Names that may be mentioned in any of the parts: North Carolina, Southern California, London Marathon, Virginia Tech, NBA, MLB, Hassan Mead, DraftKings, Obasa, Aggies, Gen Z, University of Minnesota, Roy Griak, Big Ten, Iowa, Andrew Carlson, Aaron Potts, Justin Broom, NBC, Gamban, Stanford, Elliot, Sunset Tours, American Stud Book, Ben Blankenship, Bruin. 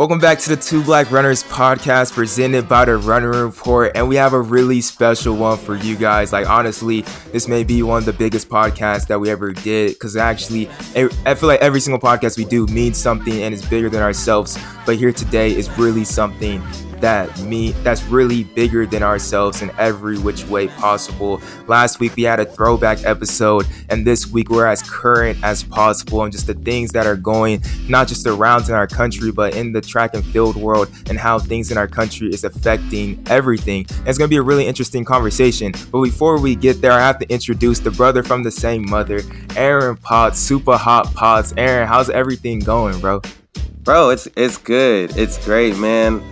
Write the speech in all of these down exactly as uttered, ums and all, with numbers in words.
Welcome back to the Two Black Runners podcast presented by The Runner Report, and we have a really special one for you guys. Like, honestly, this may be one of the biggest podcasts that we ever did, because actually, I feel like every single podcast we do means something and is bigger than ourselves, but here today is really something that me that's really bigger than ourselves in every which way possible. Last week we had a throwback episode, and this week we're as current as possible and just the things that are going not just around in our country but in the track and field world, and how things in our country is affecting everything. And it's gonna be a really interesting conversation, but before we get there I have to introduce the brother from the same mother, Aaron Potts, Super Hot Potts. Aaron, how's everything going, bro? Bro, it's it's good. It's great, man.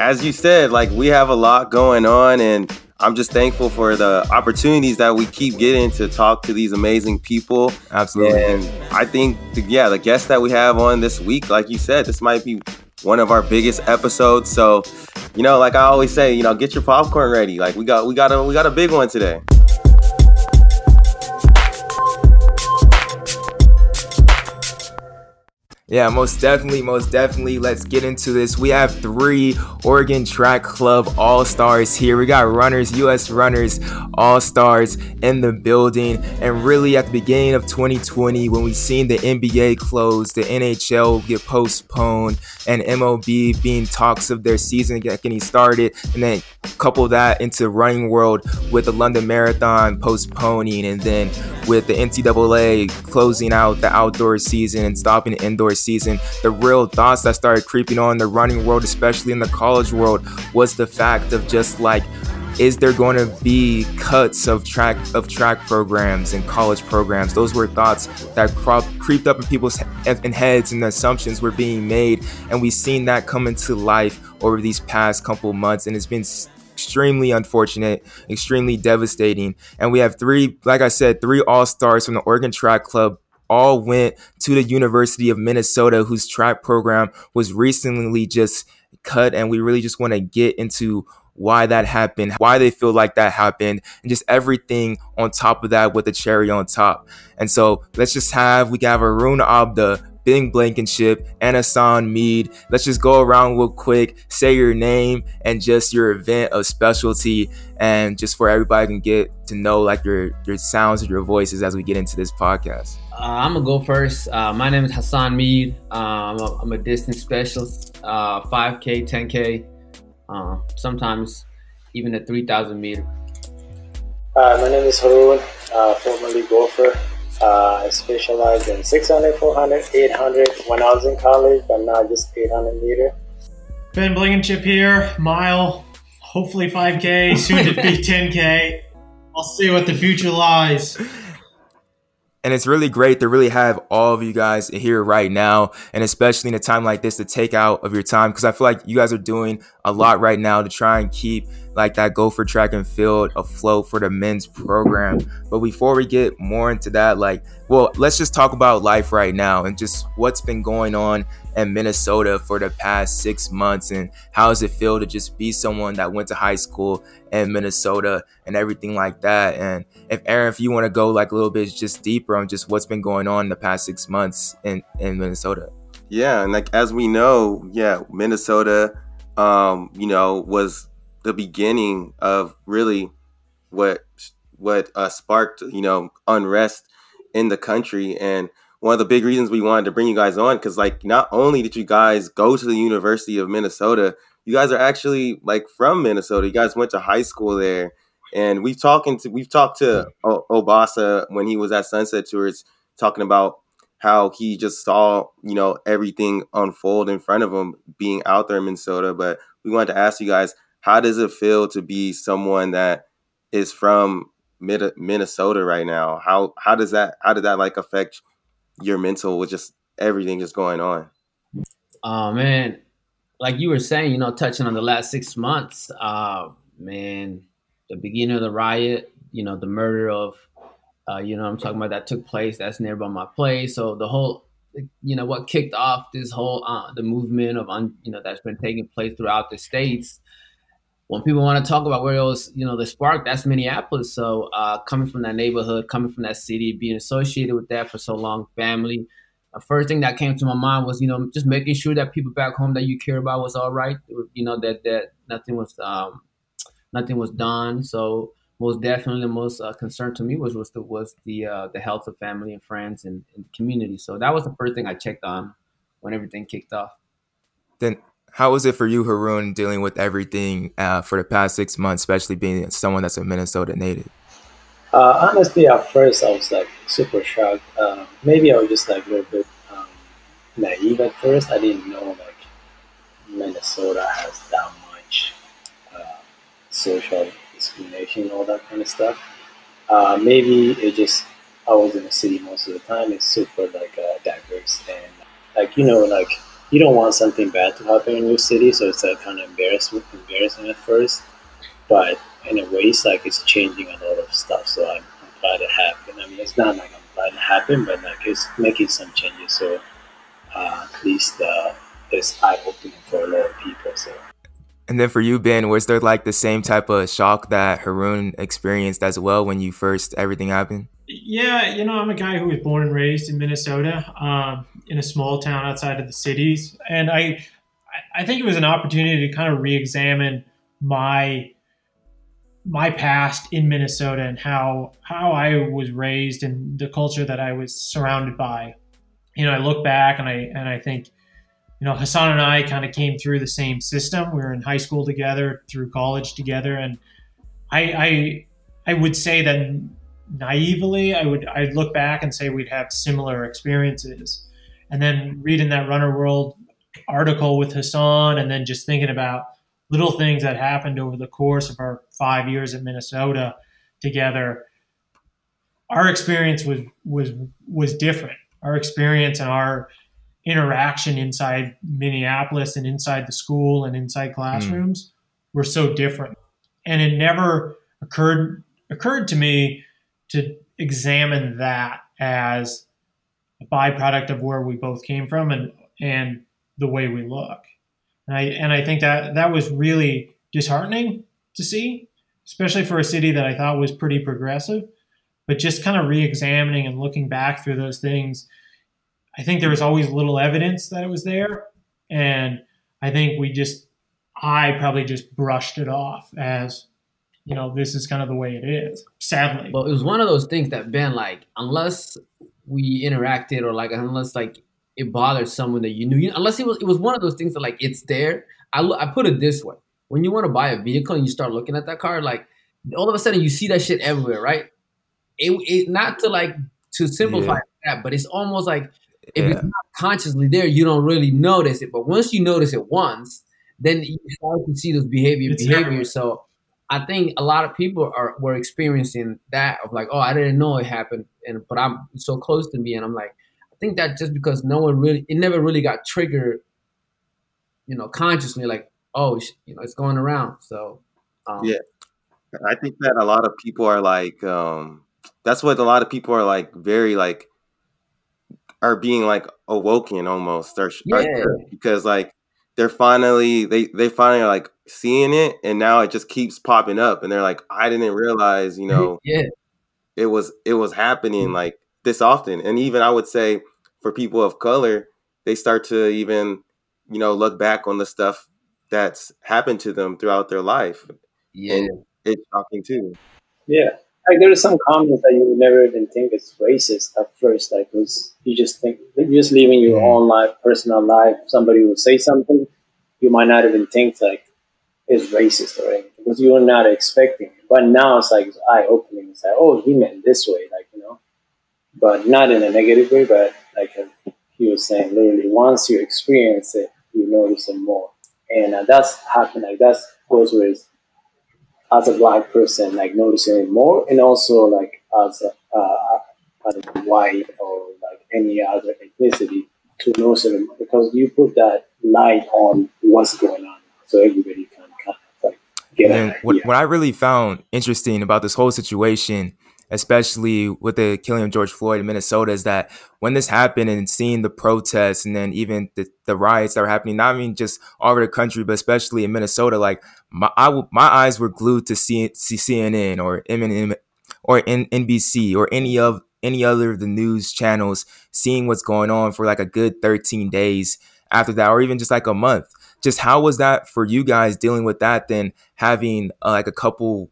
As you said, like, we have a lot going on, and I'm just thankful for the opportunities that we keep getting to talk to these amazing people. Absolutely. And I think, yeah, the guests that we have on this week, like you said, this might be one of our biggest episodes. So, you know, like I always say, you know, get your popcorn ready. Like, we got, we got a, we got a big one today. Yeah, most definitely, most definitely. Let's get into this. We have three Oregon Track Club All-Stars here. We got runners, U S runners, All-Stars in the building. And really at the beginning of twenty twenty, when we seen the N B A close, the N H L get postponed, and M L B being talks of their season getting started, and then couple that into running world with the London Marathon postponing, and then with the N C double A closing out the outdoor season and stopping the indoor season, the real thoughts that started creeping on the running world, especially in the college world, was the fact of just like, is there going to be cuts of track of track programs and college programs? Those were thoughts that crop, creeped up in people's in heads, and the assumptions were being made, and we've seen that come into life over these past couple months, and it's been extremely unfortunate, extremely devastating. And we have three, like I said, three All-Stars from the Oregon Track Club, all went to the University of Minnesota, whose track program was recently just cut, and we really just want to get into why that happened, why they feel like that happened, and just everything on top of that with the cherry on top. And so let's just have, we have Haroon Abda, Ben Blankenship, and Hassan Mead. Let's just go around real quick, say your name and just your event of specialty, and just for everybody can get to know like your, your sounds and your voices as we get into this podcast. Uh, I'm gonna go first. Uh, my name is Hassan Mead. Uh, I'm, a, I'm a distance specialist, uh, five K, ten K, uh, sometimes even a three thousand meter. Uh, my name is Haroon, uh, formerly golfer. Uh, I specialized in six hundred, four hundred, eight hundred when I was in college, but now just eight hundred meter. Ben Blankenship here, mile, hopefully five K, soon to be ten K. I'll see what the future lies. And it's really great to really have all of you guys here right now, and especially in a time like this, to take out of your time, because I feel like you guys are doing a lot right now to try and keep like that go for track and field afloat for the men's program. But before we get more into that, like, well, let's just talk about life right now and just what's been going on in Minnesota for the past six months, and how does it feel to just be someone that went to high school in Minnesota and everything like that. And if Aaron, if you want to go like a little bit just deeper on just what's been going on in the past six months in, in Minnesota. Yeah, and like as we know, yeah, Minnesota, um, you know, was the beginning of really what what uh, sparked, you know, unrest in the country. And one of the big reasons we wanted to bring you guys on, because like not only did you guys go to the University of Minnesota, you guys are actually like from Minnesota. You guys went to high school there, and we've talking to we've talked to o- Obasa when he was at Sunset Tours, talking about how he just saw, you know, everything unfold in front of him being out there in Minnesota. But we wanted to ask you guys, how does it feel to be someone that is from Mid- Minnesota right now? How how does that how did that like affect your mental with just everything just going on? Oh man. Like you were saying, you know, touching on the last six months, uh, man, the beginning of the riot, you know, the murder of, uh, you know, I'm talking about that took place. That's nearby my place. So the whole, you know, what kicked off this whole, uh, the movement of, un, you know, that's been taking place throughout the states. When people want to talk about where it was, you know, the spark, that's Minneapolis. So uh, coming from that neighborhood, coming from that city, being associated with that for so long, family, the first thing that came to my mind was, you know, just making sure that people back home that you care about was all right. You know, that that nothing was um, nothing was done. So most definitely the most uh, concern to me was was the, was the, uh, the health of family and friends and, and community. So that was the first thing I checked on when everything kicked off. Then how was it for you, Haroon, dealing with everything uh, for the past six months, especially being someone that's a Minnesota native? Uh, honestly, at first I was like super shocked. Uh, maybe I was just like a little bit um, naive at first. I didn't know like Minnesota has that much uh, social discrimination and all that kind of stuff. Uh, maybe it just, I was in the city most of the time. It's super like uh, diverse and like, you know, like you don't want something bad to happen in your city. So it's like kind of embarrassing, embarrassing at first, but in a way, it's like it's changing a lot of stuff. So I'm, I'm glad it happened. I mean, it's not like I'm glad it happened, but like it's making some changes. So uh, at least uh, it's eye-opening for a lot of people. So. And then for you, Ben, was there like the same type of shock that Haroon experienced as well when you first, everything happened? Yeah, you know, I'm a guy who was born and raised in Minnesota, um, in a small town outside of the cities. And I, I think it was an opportunity to kind of re-examine my my past in Minnesota and how how I was raised and the culture that I was surrounded by. You know, I look back and I and I think, you know, Hassan and I kind of came through the same system. We were in high school together, through college together, and I I I would say that naively I would I'd look back and say we'd have similar experiences. And then reading that Runner World article with Hassan and then just thinking about little things that happened over the course of our five years at Minnesota together, our experience was was was different. Our experience and our interaction inside Minneapolis and inside the school and inside classrooms mm. were so different. And it never occurred occurred to me to examine that as a byproduct of where we both came from and and the way we look. And I, and I think that that was really disheartening to see, especially for a city that I thought was pretty progressive. But just kind of re-examining and looking back through those things, I think there was always little evidence that it was there. And I think we just, I probably just brushed it off as, you know, this is kind of the way it is, sadly. Well, it was one of those things that Ben, like, unless we interacted or like, unless like, it bothered someone that you knew, you know, unless it was it was one of those things that like it's there. I I put it this way: when you want to buy a vehicle and you start looking at that car, like all of a sudden you see that shit everywhere, right? It, it not to like to simplify yeah. that, but it's almost like if yeah. it's not consciously there, you don't really notice it. But once you notice it once, then you start to see those behavior it's behavior. Happening. So I think a lot of people are were experiencing that of like, oh, I didn't know it happened, and but I'm so close to me, and I'm like. I think that just because no one really, it never really got triggered, you know, consciously, like, oh, you know, it's going around. So, um, yeah, I think that a lot of people are like, um, that's what a lot of people are like, very like, are being like awoken almost, or, yeah. or, because like they're finally, they, they finally are like seeing it, and now it just keeps popping up, and they're like, I didn't realize, you know, yeah. it was, it was happening mm-hmm. like this often. And even I would say, for people of color, they start to even, you know, look back on the stuff that's happened to them throughout their life. Yeah. And it's shocking too. Yeah. Like there are some comments that you would never even think is racist at first. Like it was, you just think, you're just living your yeah. own life, personal life. Somebody will say something, you might not even think like it's racist or anything because you were not expecting it. But now it's like, it's eye opening. It's like, oh, he meant this way. Like, you know, but not in a negative way, but like he was saying, literally, once you experience it, you notice it more. And uh, that's happened. Like that goes with, as a black person, like noticing it more, and also like as a, uh, as a white or like any other ethnicity to notice it more, because you put that light on what's going on, so everybody can kind of like get it. And what, what I really found interesting about this whole situation, especially with the killing of George Floyd in Minnesota, is that when this happened and seeing the protests and then even the, the riots that were happening, not I mean just all over the country, but especially in Minnesota, like my I w- my eyes were glued to C- C- CNN or M N N or N B C or any of any other of the news channels seeing what's going on for like a good thirteen days after that, or even just like a month. Just how was that for you guys dealing with that? Then having uh, like a couple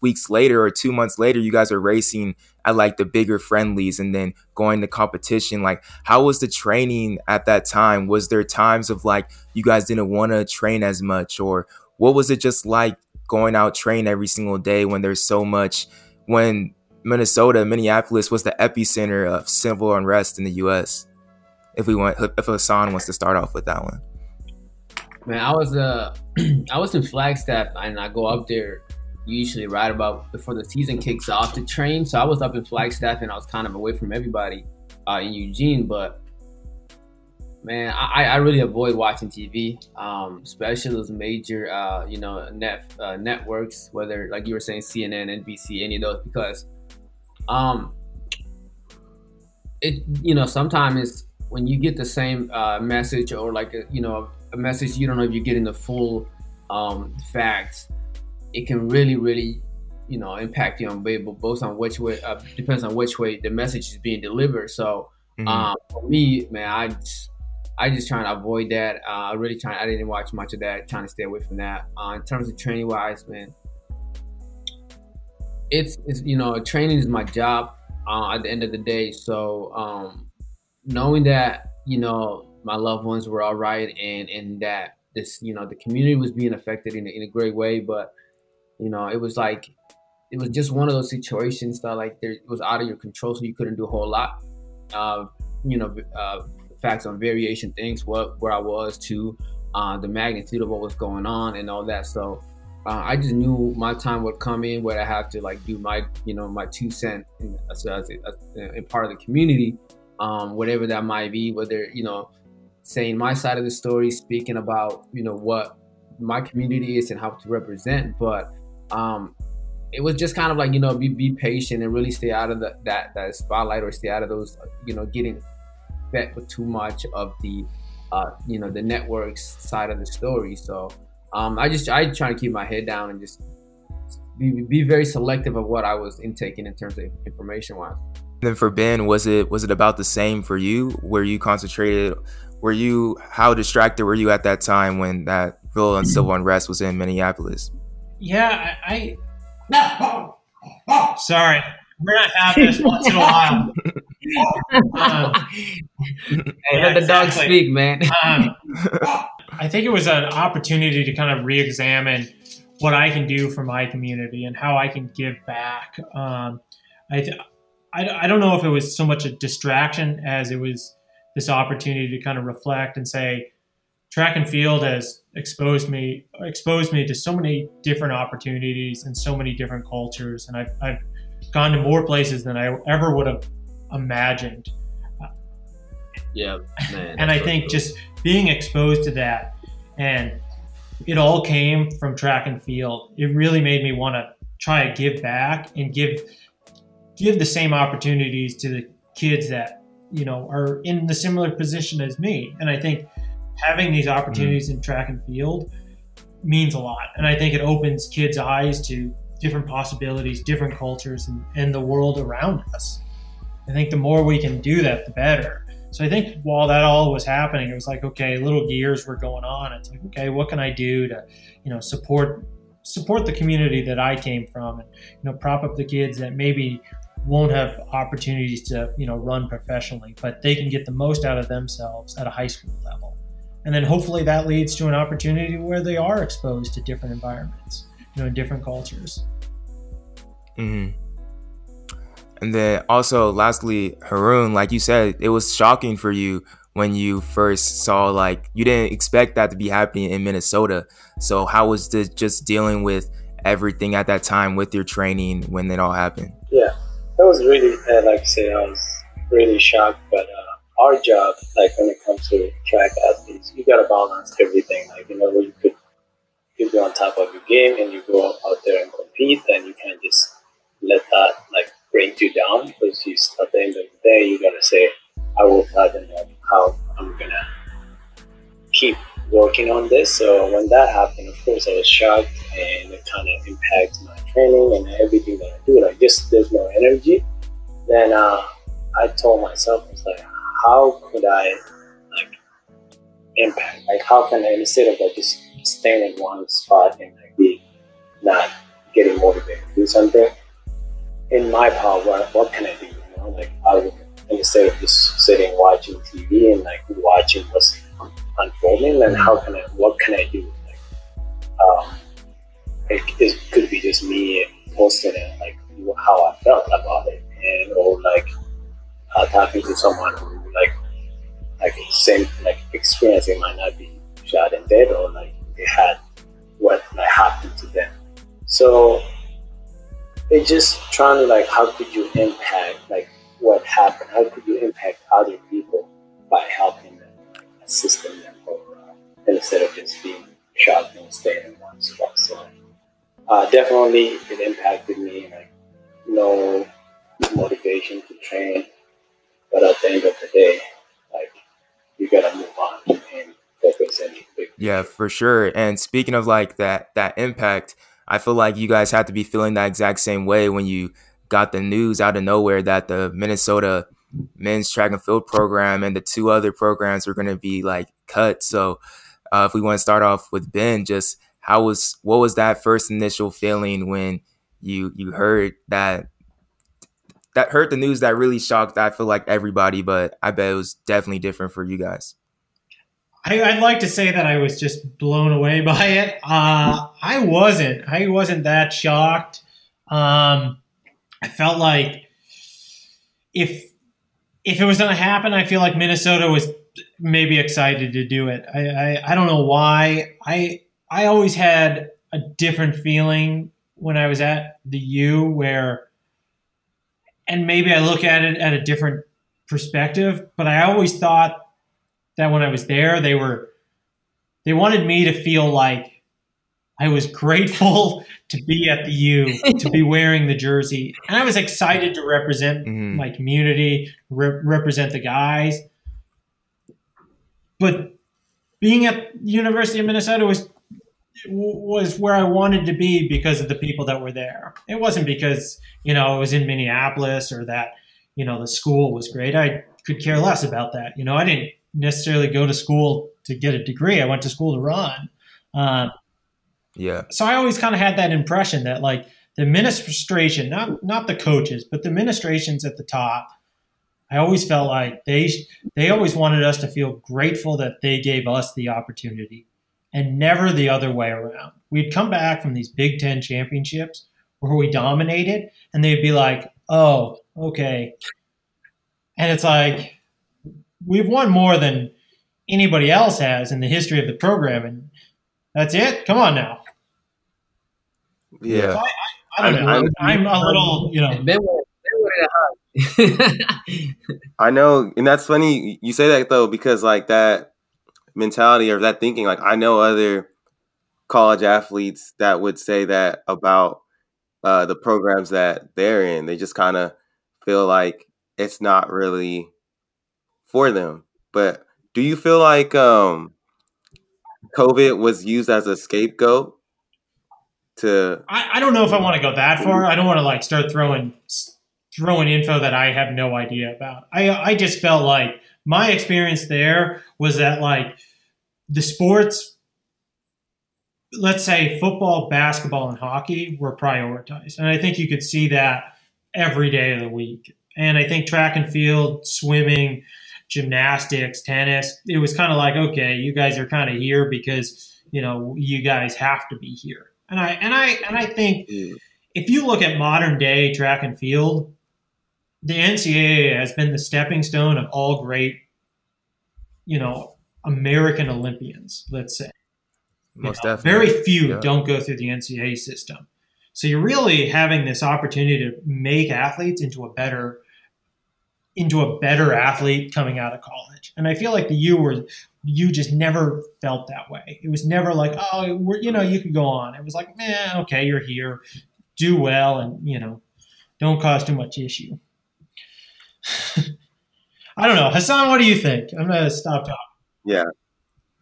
weeks later or two months later, you guys are racing at like the bigger friendlies and then going to competition. Like, how was the training at that time? Was there times of like you guys didn't want to train as much, or what was it just like going out train every single day when there's so much, when Minnesota, Minneapolis was the epicenter of civil unrest in the U S? If we want, if Hassan wants to start off with that one. Man, I was uh, I was in Flagstaff, and I go up there usually right about before the season kicks off to train. So I was up in Flagstaff, and I was kind of away from everybody uh, in Eugene. But man, I, I really avoid watching T V, um, especially those major, uh, you know, net uh, networks, whether like you were saying C N N, N B C, any of those, because um, it, you know, sometimes when you get the same uh, message or like a, you know, a message you don't know if you're getting the full um, facts, it can really, really, you know, impact you on both on which way, uh, depends on which way the message is being delivered. So mm-hmm. um, for me, man, I just, I just trying to avoid that. Uh, I really trying, I didn't watch much of that, trying to stay away from that. Uh, in terms of training wise, man, it's, it's, you know, training is my job uh, at the end of the day. So um, knowing that, you know, my loved ones were all right, and and that this, you know, the community was being affected in a, in a great way. But you know, it was like, it was just one of those situations that like there, it was out of your control, so you couldn't do a whole lot. Uh, you know, uh, facts on variation things, what where I was to, uh, the magnitude of what was going on and all that. So uh, I just knew my time would come in where I have to like do my, you know, my two cent in, as, as, as, in part of the community, um, whatever that might be, whether, you know, saying my side of the story, speaking about, you know, what my community is and how to represent. But um, it was just kind of like, you know, be be patient and really stay out of the, that that spotlight, or stay out of those, you know, getting fed with too much of the, uh, you know, the network's side of the story. So um, I just, I try to keep my head down and just be, be very selective of what I was intaking in terms of information wise. And then for Ben, was it, was it about the same for you? Were you concentrated? Were you, how distracted were you at that time when that real and civil unrest was in Minneapolis? Yeah, I, I sorry, we're not having this once in a while. um, hey, let yeah, the exactly. dog speak, man. um, I think it was an opportunity to kind of re-examine what I can do for my community and how I can give back. Um, I, th- I, I don't know if it was so much a distraction as it was this opportunity to kind of reflect and say, track and field has exposed me, exposed me to so many different opportunities and so many different cultures. And I've, I've gone to more places than I ever would have imagined. Yeah, man. And I think cool. just being exposed to that, and it all came from track and field. It really made me want to try to give back and give, give the same opportunities to the kids that, you know, are in the similar position as me. And I think having these opportunities mm-hmm. in track and field means a lot. And I think it opens kids' eyes to different possibilities, different cultures, and, and the world around us. I think the more we can do that, the better. So I think while that all was happening, it was like, okay, little gears were going on. It's like, okay, what can I do to, you know, support, support the community that I came from, and, you know, prop up the kids that maybe won't have opportunities to, you know, run professionally, but they can get the most out of themselves at a high school level. And then hopefully that leads to an opportunity where they are exposed to different environments, you know, in different cultures. Mm-hmm. And then also lastly, Haroon, like you said, it was shocking for you when you first saw, like, you didn't expect that to be happening in Minnesota. So how was this just dealing with everything at that time with your training when it all happened? Yeah. I was really, uh, like I say, I was really shocked, but uh, our job, like when it comes to track athletes, you got to balance everything. Like, you know, you could you be on top of your game and you go out there and compete, and you can't just let that like break you down, because you, at the end of the day, you got to say, I will not know how I'm going to keep working on this. So when that happened, of course, I was shocked, and it kind of impacts my training and everything that I do. Like, just there's no energy. Then uh, I told myself, I was like, how could I like impact? Like, how can I, instead of like just staying in one spot and like be not getting motivated to do something in my power, what, what can I do? You know, like I would, instead of just sitting watching T V and like watching what's unfolding, then how can I? What can I do? Like, um, it, it could be just me posting it, like how I felt about it, and or like uh, talking to someone who like like same like experience. It might not be shot and dead, or like they had what like happened to them. So it's just trying to like, how could you impact like what happened? How could you impact other people by helping them, assisting them, or uh, instead of just being shot and staying in one spot? So uh, definitely it impacted me. Like, no motivation to train, but at the end of the day, like, you gotta move on and focus and big. Yeah, for sure. And speaking of like that that impact, I feel like you guys had to be feeling that exact same way when you got the news out of nowhere that the Minnesota men's track and field program and the two other programs were going to be like cut. So uh, if we want to start off with Ben, just how was, what was that first initial feeling when you, you heard that, that heard the news that really shocked, I feel like, everybody, but I bet it was definitely different for you guys. I, I'd like to say that I was just blown away by it. Uh, I wasn't. I wasn't that shocked. Um, I felt like if if it was going to happen, I feel like Minnesota was maybe excited to do it. I, I, I don't know why. I I always had a different feeling when I was at the U, where, and maybe I look at it at a different perspective, but I always thought that when I was there, they were, they wanted me to feel like I was grateful to be at the U, to be wearing the jersey. And I was excited to represent mm-hmm. my community, re- represent the guys. But being at the University of Minnesota was, was where I wanted to be because of the people that were there. It wasn't because, you know, I was in Minneapolis or that, you know, the school was great. I could care less about that. You know, I didn't necessarily go to school to get a degree. I went to school to run. Um, yeah. So I always kind of had that impression that like the administration, not, not the coaches, but the administrations at the top, I always felt like they, they always wanted us to feel grateful that they gave us the opportunity and never the other way around. We'd come back from these Big Ten championships where we dominated and they'd be like, oh, okay. And it's like, we've won more than anybody else has in the history of the program, and that's it? Come on now. Yeah. So I, I, I don't I, know. I, I'm, I'm a little, you know. Ben wanted a hug. I know, and that's funny you say that, though, because, like, that mentality or that thinking, like, I know other college athletes that would say that about uh, the programs that they're in. They just kind of feel like it's not really – for them. But do you feel like um, COVID was used as a scapegoat to... I, I don't know if I want to go that far. I don't want to like start throwing throwing info that I have no idea about. I, I just felt like my experience there was that like the sports, let's say football, basketball, and hockey were prioritized. And I think you could see that every day of the week. And I think track and field, swimming, gymnastics, tennis, it was kind of like, okay, you guys are kind of here because, you know, you guys have to be here. And I and I and I think if you look at modern day track and field, the N C double A has been the stepping stone of all great, you know, American Olympians, let's say. Most definitely. Very few yeah. don't go through the N C double A system. So you're really having this opportunity to make athletes into a better into a better athlete coming out of college. And I feel like the U were, you just never felt that way. It was never like, oh, we're, you know, you could go on. It was like, man, okay, you're here, do well, and, you know, don't cause too much issue. I don't know. Hassan, what do you think? I'm going to stop talking.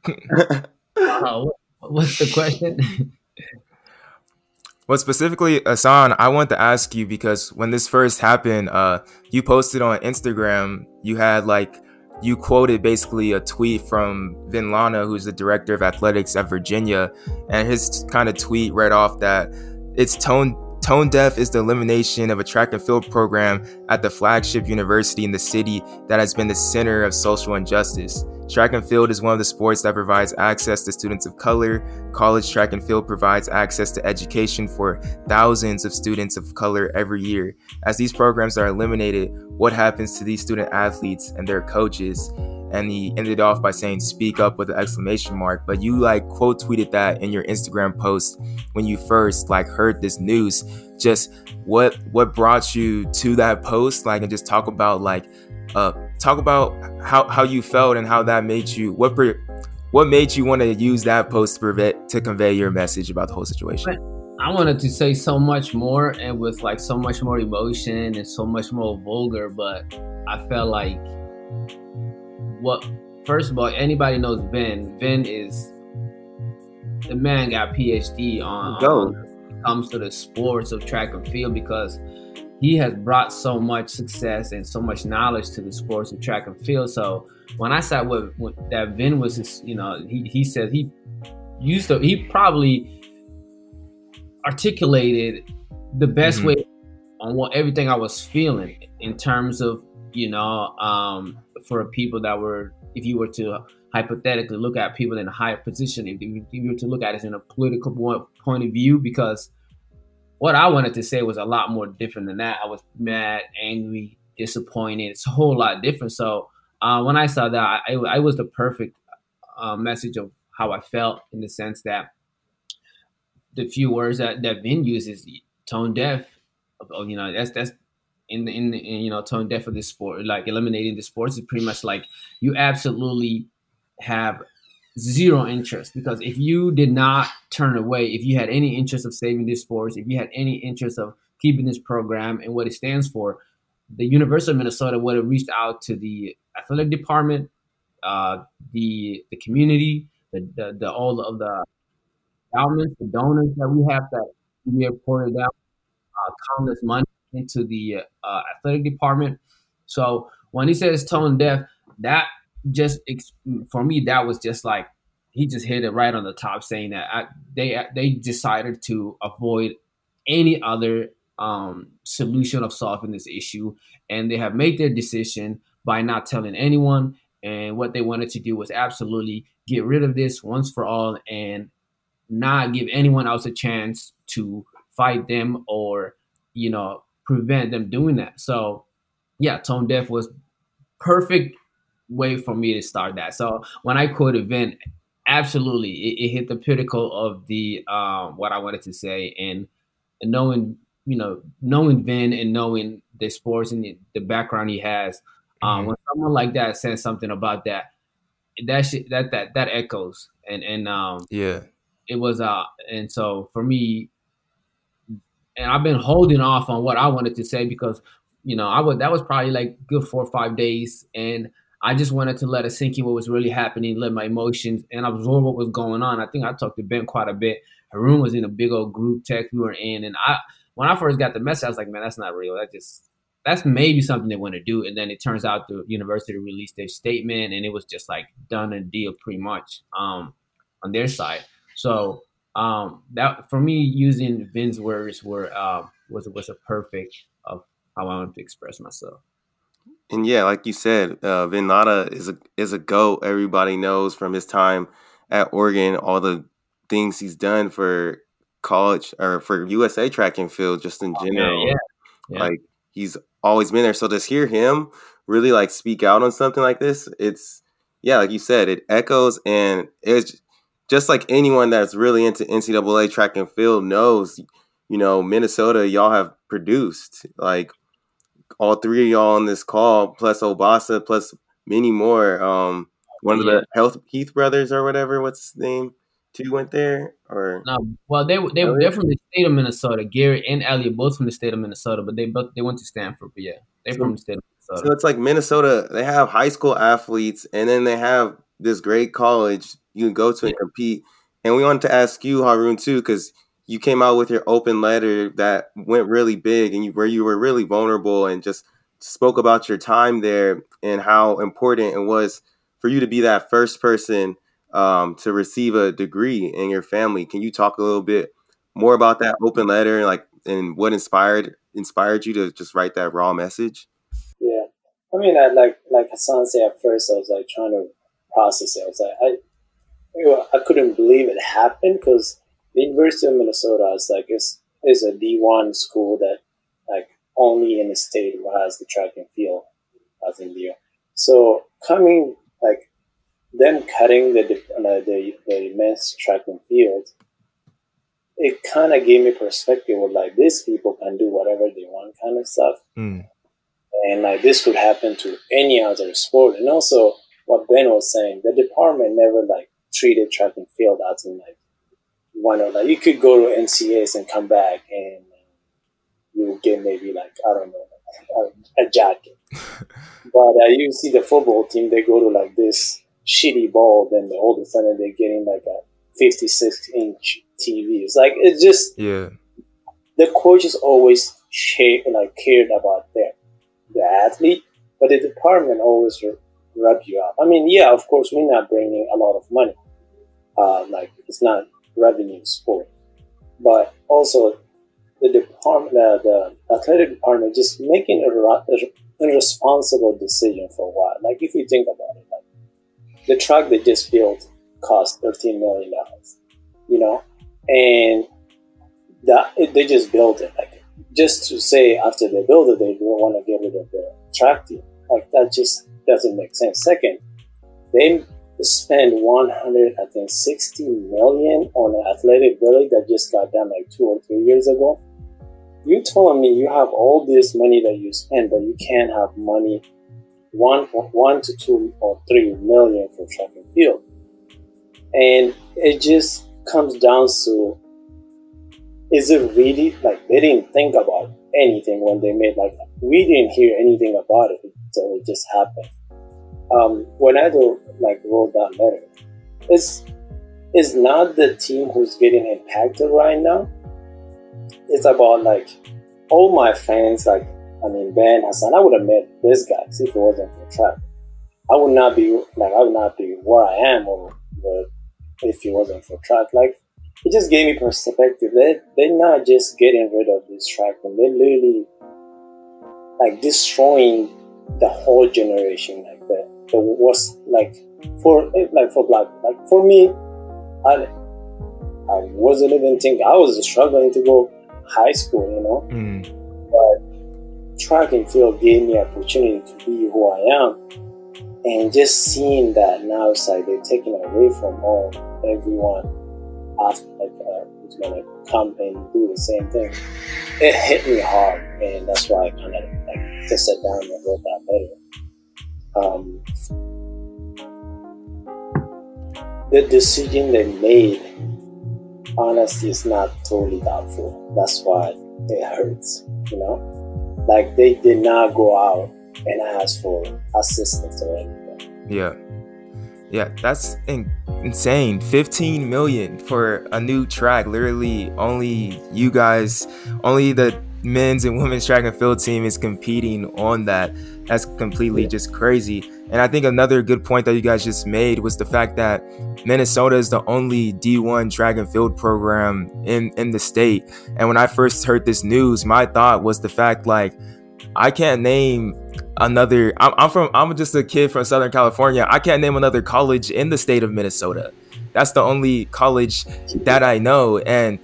Yeah. uh, what's the question? Well, specifically, Hassan, I want to ask you, because when this first happened, uh, you posted on Instagram, you had like, you quoted basically a tweet from Vin Lananna, who's the director of athletics at Virginia. And his kind of tweet read off that it's tone Tone deaf is the elimination of a track and field program at the flagship university in the city that has been the center of social injustice. Track and field is one of the sports that provides access to students of color. College track and field provides access to education for thousands of students of color every year. As these programs are eliminated, what happens to these student athletes and their coaches? And he ended off by saying, "Speak up," with an exclamation mark. But you like quote tweeted that in your Instagram post when you first like heard this news. Just what what brought you to that post, like, and just talk about like uh talk about how how you felt and how that made you, what pre, what made you want to use that post to prevent, to convey your message about the whole situation. I wanted to say so much more, and with like so much more emotion and so much more vulgar, but I felt like, what, first of all, anybody knows Ben. Ben is the man, got a P H D on, on when it comes to the sports of track and field, because he has brought so much success and so much knowledge to the sports of track and field. So when I saw what, what that Ben was, his, you know, he he said he used to, he probably articulated the best mm-hmm. way on what everything I was feeling in terms of, you know, um, for people that were, if you were to hypothetically look at people in a higher position, if you, if you were to look at it in a political point of view, because what I wanted to say was a lot more different than that. I was mad, angry, disappointed. It's a whole lot different. So uh, when I saw that, I, I was the perfect uh, message of how I felt, in the sense that the few words that, that Vin uses, tone deaf, you know, that's, that's, In the, in the in you know tone deaf of this sport, like eliminating the sports is pretty much like you absolutely have zero interest, because if you did not turn away, if you had any interest of saving these sports, if you had any interest of keeping this program and what it stands for, the University of Minnesota would have reached out to the athletic department, uh, the the community, the the, the all of the endowments, the donors that we have that we have poured out uh, countless money into the uh, athletic department. So when he says tone deaf, that just, for me, that was just like, he just hit it right on the top, saying that I, they they decided to avoid any other um, solution of solving this issue. And they have made their decision by not telling anyone. And what they wanted to do was absolutely get rid of this once for all and not give anyone else a chance to fight them or, you know, prevent them doing that. So yeah, tone deaf was perfect way for me to start that. So when I quoted Vin, absolutely, it, it hit the pinnacle of the um, what I wanted to say. And knowing, you know, knowing Vin and knowing the sports and the, the background he has, um, mm-hmm. when someone like that says something about that, that shit, that that that echoes. And and um, yeah, it was uh, and so for me. And I've been holding off on what I wanted to say because, you know, I would, that was probably like good four or five days. And I just wanted to let it sink in what was really happening, let my emotions and absorb what was going on. I think I talked to Ben quite a bit. Haroon was in a big old group text we were in. And I, when I first got the message, I was like, man, that's not real. That just, that's maybe something they want to do. And then it turns out the university released their statement and it was just like done a deal pretty much um, on their side. So Um, that for me, using Vin's words were uh, was was a perfect of how I wanted to express myself. And yeah, like you said, uh, Vin Lananna is a is a GOAT. Everybody knows from his time at Oregon, all the things he's done for college or for U S A track and field, just in general. Yeah, yeah. Yeah. Like he's always been there. So to hear him really like speak out on something like this, it's yeah, like you said, it echoes and it's. Just like anyone that's really into N C double A track and field knows, you know, Minnesota, y'all have produced like all three of y'all on this call, plus Obasa, plus many more. Um, one of yeah. the Heath, Heath brothers or whatever, what's his name, too, went there? Or no, well, they they Elliot? They're from the state of Minnesota. Gary and Elliot both from the state of Minnesota, but they both they went to Stanford. But yeah, they're so, from the state of Minnesota. So it's like Minnesota. They have high school athletes, and then they have this great college you can go to and compete. And we wanted to ask you, Haroon, too, because you came out with your open letter that went really big, and you, where you were really vulnerable and just spoke about your time there and how important it was for you to be that first person um, to receive a degree in your family. Can you talk a little bit more about that open letter, like, and what inspired inspired you to just write that raw message? Yeah, I mean, I, like like Hassan said, at first I was like trying to process it. I was like, I, you know, I couldn't believe it happened because the University of Minnesota is like it's is a D one school that like only in the state has the track and field as in the year. So coming like them cutting the uh, the the men's track and field, it kind of gave me perspective of like these people can do whatever they want kind of stuff, mm. and like this could happen to any other sport. And also what Ben was saying, the department never like treated track and field as in like one or like you could go to N C A As and come back and you would get maybe like I don't know a, a jacket, but uh, you see the football team, they go to like this shitty ball, then all of a sudden they're getting like a fifty-six inch T V. It's like it's just yeah. The coaches always cared like cared about them, the athlete, but the department always rub you up. I mean, yeah, of course we're not bringing a lot of money, uh, like it's not. Revenue sport, but also the department, uh, the athletic department, just making a irresponsible decision for a while. Like if you think about it, like the track they just built cost thirteen million dollars, you know, and that they just built it. Like just to say after they build it, they don't want to get rid of the track team. Like that just doesn't make sense. Second, they. Spend one hundred, I think, sixty million on an athletic village that just got done like two or three years ago. You telling me you have all this money that you spend, but you can't have money one, one to two or three million for track and field, and it just comes down to: is it really like they didn't think about anything when they made like we didn't hear anything about it until it just happened. Um, when I do, like wrote that letter, it's it's not the team who's getting impacted right now. It's about like all my fans. Like I mean, Ben, Hassan. I would have met these guys if it wasn't for track. I would not be like I would not be where I am, or, or if it wasn't for track. Like it just gave me perspective. They they're not just getting rid of this track, and they're literally like destroying the whole generation. Like that. It was like for like for black like for me I I wasn't even thinking I was struggling to go high school, you know, mm. but track and field gave me opportunity to be who I am, and just seeing that now it's like they're taking away from all everyone after like uh, who's gonna come and do the same thing. It hit me hard, and that's why I kind of like just sat down and wrote that letter. Um, the decision they made, honestly, is not totally doubtful. That's why it hurts, you know? Like, they did not go out and ask for assistance or anything. Yeah. Yeah, that's in- insane. fifteen million dollars for a new track. Literally, only you guys, only the men's and women's track and field team is competing on that. That's completely just crazy. And I think another good point that you guys just made was the fact that Minnesota is the only D one track and field program in, in the state. And when I first heard this news, my thought was the fact, like, I can't name another, I'm, I'm from, I'm just a kid from Southern California. I can't name another college in the state of Minnesota. That's the only college that I know. And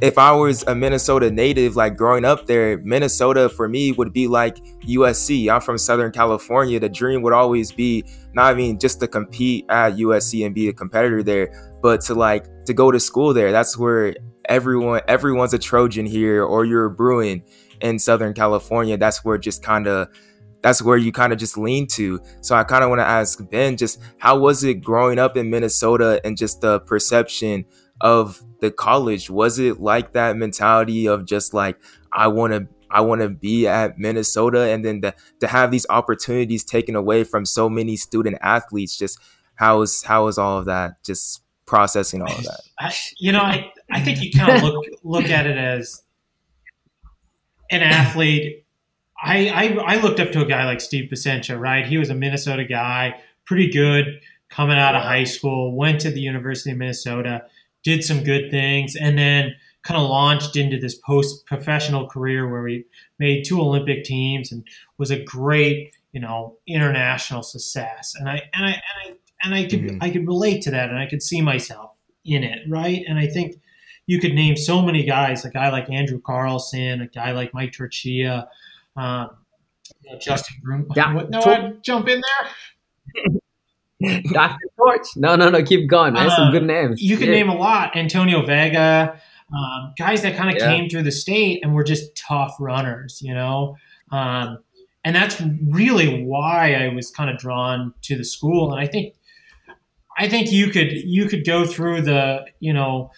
if I was a Minnesota native, like growing up there, Minnesota for me would be like U S C. I'm from Southern California. The dream would always be not even just to compete at U S C and be a competitor there, but to like to go to school there. That's where everyone everyone's a Trojan here, or you're a Bruin in Southern California. That's where just kind of that's where you kind of just lean to. So I kind of want to ask Ben, just how was it growing up in Minnesota and just the perception of the college? Was it like that mentality of just like, I want to I want to be at Minnesota, and then the, to have these opportunities taken away from so many student athletes? Just how is how is all of that just processing all of that? I, you know, I, I think you kind of look look at it as an athlete. I, I I looked up to a guy like Steve Plasencia, right? He was a Minnesota guy, pretty good coming out of high school, went to the University of Minnesota, did some good things, and then kind of launched into this post-professional career where he made two Olympic teams and was a great, you know, international success. And I and I and I and I could mm-hmm. I could relate to that, and I could see myself in it, right? And I think you could name so many guys, a guy like Andrew Carlson, a guy like Mike Turchia, um, you know, Justin Broom. Yeah. No, I'd jump in there. Doctor Torch. No, no, no. Keep going, man. Uh, Some good names. You can yeah. name a lot. Antonio Vega, um, guys that kind of yeah. came through the state and were just tough runners, you know. Um, and that's really why I was kind of drawn to the school. And I think, I think you could you could go through the, you know,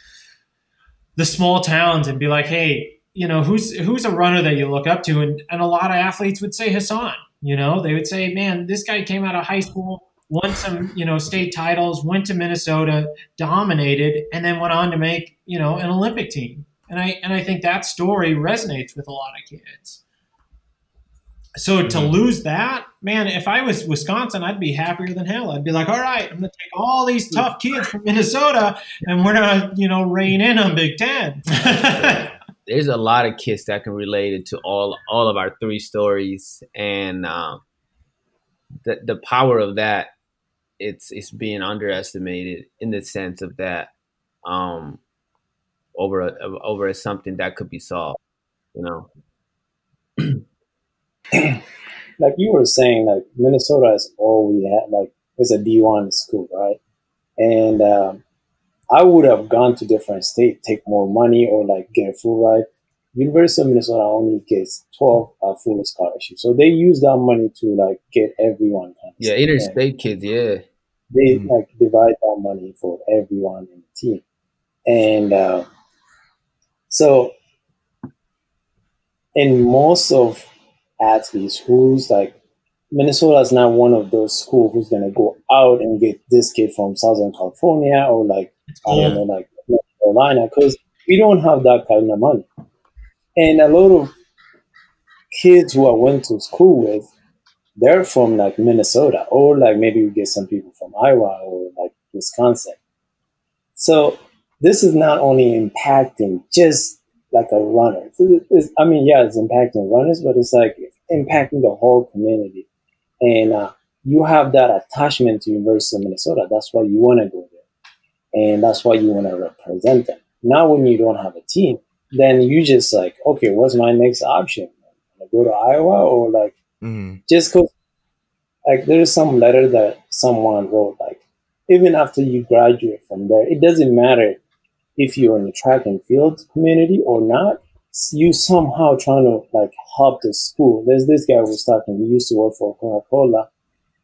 the small towns and be like, hey, you know, who's who's a runner that you look up to? And, and a lot of athletes would say Hassan, you know, they would say, man, this guy came out of high school, won some, you know, state titles, went to Minnesota, dominated, and then went on to make, you know, an Olympic team. And I and I think that story resonates with a lot of kids. So to lose that, man, if I was Wisconsin, I'd be happier than hell. I'd be like, all right, I'm going to take all these tough kids from Minnesota and we're going to, you know, rein in on Big Ten. There's a lot of kids that can relate it to all all of our three stories, and um, the the power of that, it's it's being underestimated in the sense of that um, over a, over something that could be solved, you know. Like you were saying, like Minnesota is all we had. Like it's a D one school, right? And um, I would have gone to different states, take more money, or like get a full ride. University of Minnesota only gets twelve uh, full scholarships, so they use that money to like get everyone. Yeah, interstate and kids. Yeah, they mm-hmm. like divide that money for everyone in the team, and uh, so in most of athletes, who's like Minnesota is not one of those schools who's gonna go out and get this kid from Southern California or like. I don't know, like North Carolina, because we don't have that kind of money. And a lot of kids who I went to school with, they're from like Minnesota, or like maybe we get some people from Iowa or like Wisconsin. So this is not only impacting just like a runner. It's, it's, I mean, yeah, it's impacting runners, but it's like impacting the whole community. And uh, you have that attachment to University of Minnesota. That's why you want to go there. And that's why you want to represent them. Now, when you don't have a team, then you just like, okay, what's my next option? Like, go to Iowa or like mm-hmm. just go. Like there is some letter that someone wrote, like even after you graduate from there, it doesn't matter if you're in the track and field community or not. You somehow trying to like help the school. There's this guy who was talking. He used to work for Coca-Cola,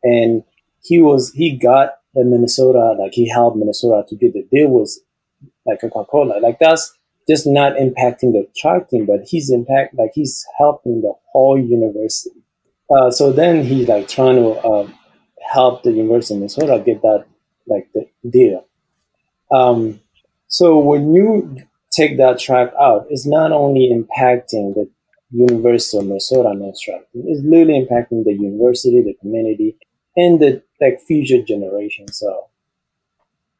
and he was he got. In Minnesota, like he helped Minnesota to get the deal with like Coca-Cola. Like that's just not impacting the track team, but he's impact like he's helping the whole university. Uh, so then he's like trying to uh, help the University of Minnesota get that like the deal. Um, so when you take that track out, it's not only impacting the University of Minnesota men's track team, it's literally impacting the university, the community, and the like future generation. So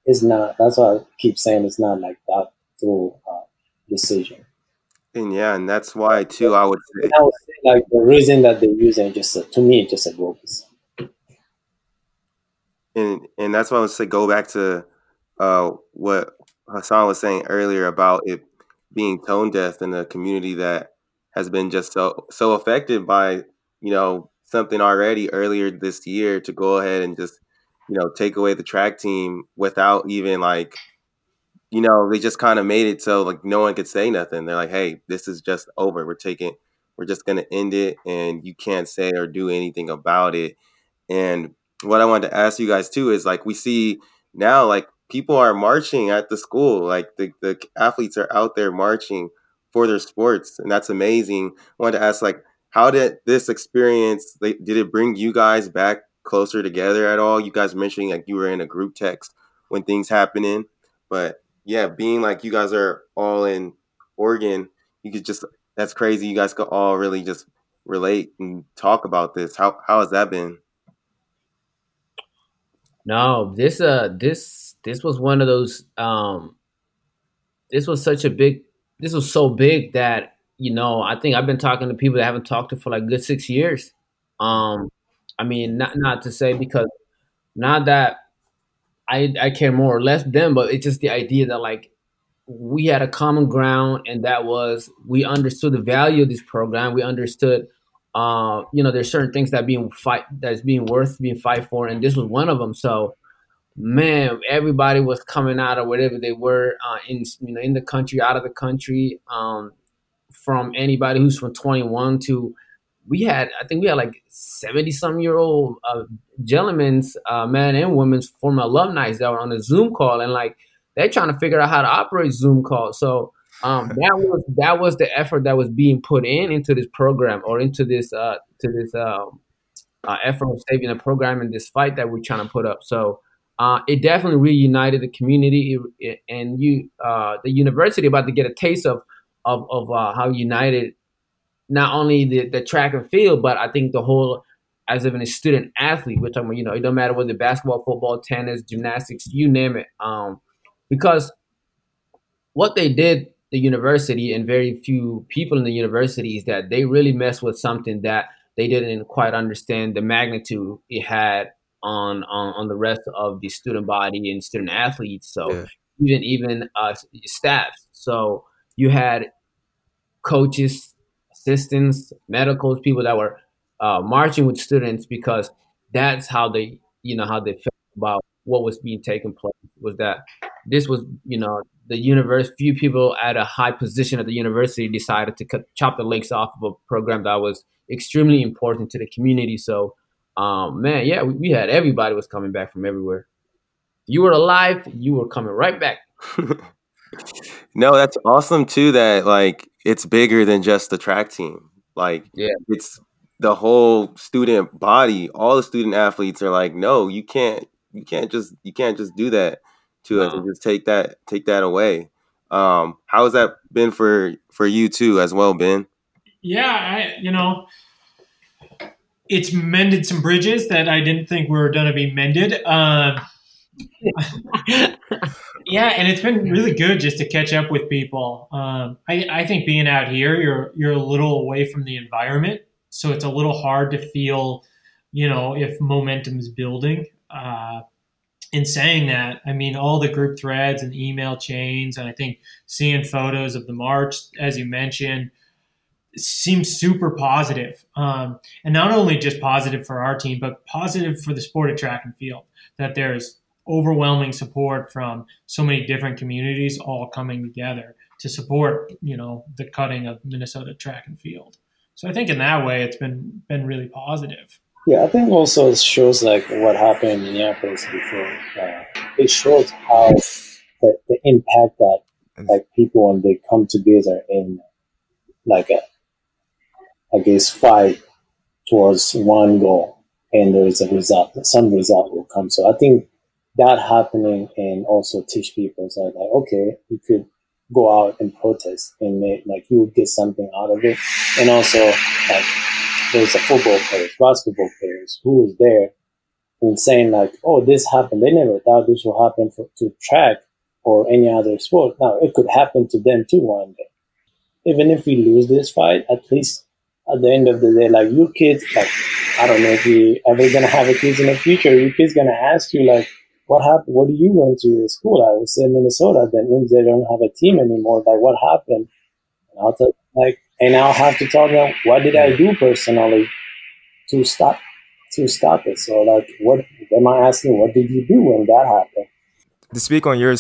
it's not, that's why I keep saying it's not like that through uh, decision. And yeah, and that's why too, yeah. I would say. I would say like the reason that they're using just, a, to me, it's just a bogus. And and that's why I would say go back to uh, what Hassan was saying earlier about it being tone deaf in a community that has been just so, so affected by, you know, something already earlier this year to go ahead and just, you know, take away the track team without even like, you know, they just kind of made it so like no one could say nothing. They're like, hey, this is just over. We're taking, we're just going to end it and you can't say or do anything about it. And what I wanted to ask you guys too is like, we see now like people are marching at the school, like the, the athletes are out there marching for their sports. And that's amazing. I wanted to ask like, how did this experience, they, did it bring you guys back closer together at all? You guys mentioning like you were in a group text when things happening. But yeah, being like you guys are all in Oregon, you could just, that's crazy. You guys could all really just relate and talk about this. How how has that been? No, this uh this this was one of those um this was such a big this was so big that, you know, I think I've been talking to people that I haven't talked to for like a good six years. Um I mean not not to say because not that I I care more or less than, but it's just the idea that like we had a common ground, and that was we understood the value of this program. We understood, uh, you know, there's certain things that being fight that's being worth being fight for, and this was one of them. So, man, everybody was coming out of whatever they were uh, in, you know, in the country, out of the country, um, from anybody who's from twenty-one to, we had I think we had like seventy-some-year-old uh, gentlemen's, uh, men and women's former alumni that were on a Zoom call, and like, they're trying to figure out how to operate Zoom calls. So um, that was that was the effort that was being put in into this program or into this uh, to this um, uh, effort of saving a program in this fight that we're trying to put up. So uh, it definitely reunited the community, it, it, and you uh, the university about to get a taste of of, of uh, how united not only the, the track and field, but I think the whole as of a student athlete. We're talking about, you know, it don't matter whether basketball, football, tennis, gymnastics, you name it. Um, Because what they did, the university and very few people in the university, is that they really messed with something that they didn't quite understand the magnitude it had on on, on the rest of the student body and student athletes. So yeah. even even uh, staff. So you had coaches, assistants, medicals, people that were uh, marching with students, because that's how they, you know, how they felt about what was being taken place, was that this was, you know, the universe, few people at a high position at the university decided to cut, chop the legs off of a program that was extremely important to the community. So, um, man, yeah, we, we had, everybody was coming back from everywhere. You were alive, you were coming right back. No, that's awesome too, that like, it's bigger than just the track team. Like yeah. It's the whole student body. All the student athletes are like, no, you can't, You can't just you can't just do that to us and just take that take that away. Um, how has that been for for you too as well, Ben? Yeah, I, you know, it's mended some bridges that I didn't think were going to be mended. Um, yeah, and it's been really good just to catch up with people. Um, I, I think being out here, you're you're a little away from the environment, so it's a little hard to feel, you know, if momentum is building. Uh, in saying that, I mean, all the group threads and email chains, and I think seeing photos of the march, as you mentioned, seems super positive. Um, and not only just positive for our team, but positive for the sport of track and field, that there's overwhelming support from so many different communities all coming together to support, you know, the cutting of Minnesota track and field. So I think in that way, it's been been really positive. Yeah, I think also it shows like what happened in Minneapolis before. Uh, it shows how the, the impact that like people when they come together in like a, I guess, fight towards one goal, and there is a result. Some result will come. So I think that happening and also teach people so like, okay, you could go out and protest and make, like you would get something out of it, and also like. There's a football players, basketball players, who was there and saying like, oh, this happened. They never thought this would happen for, to track or any other sport. Now, it could happen to them too one day. Even if we lose this fight, at least at the end of the day, like your kids, like, I don't know if you're ever going to have a kids in the future, your kids going to ask you like, what happened? What do you went to school? I was in Minnesota. That means they don't have a team anymore. Like what happened? And I'll tell like, And I'll have to tell them what did I do personally to stop to stop it. So, like, what am I asking? What did you do when that happened? To speak on your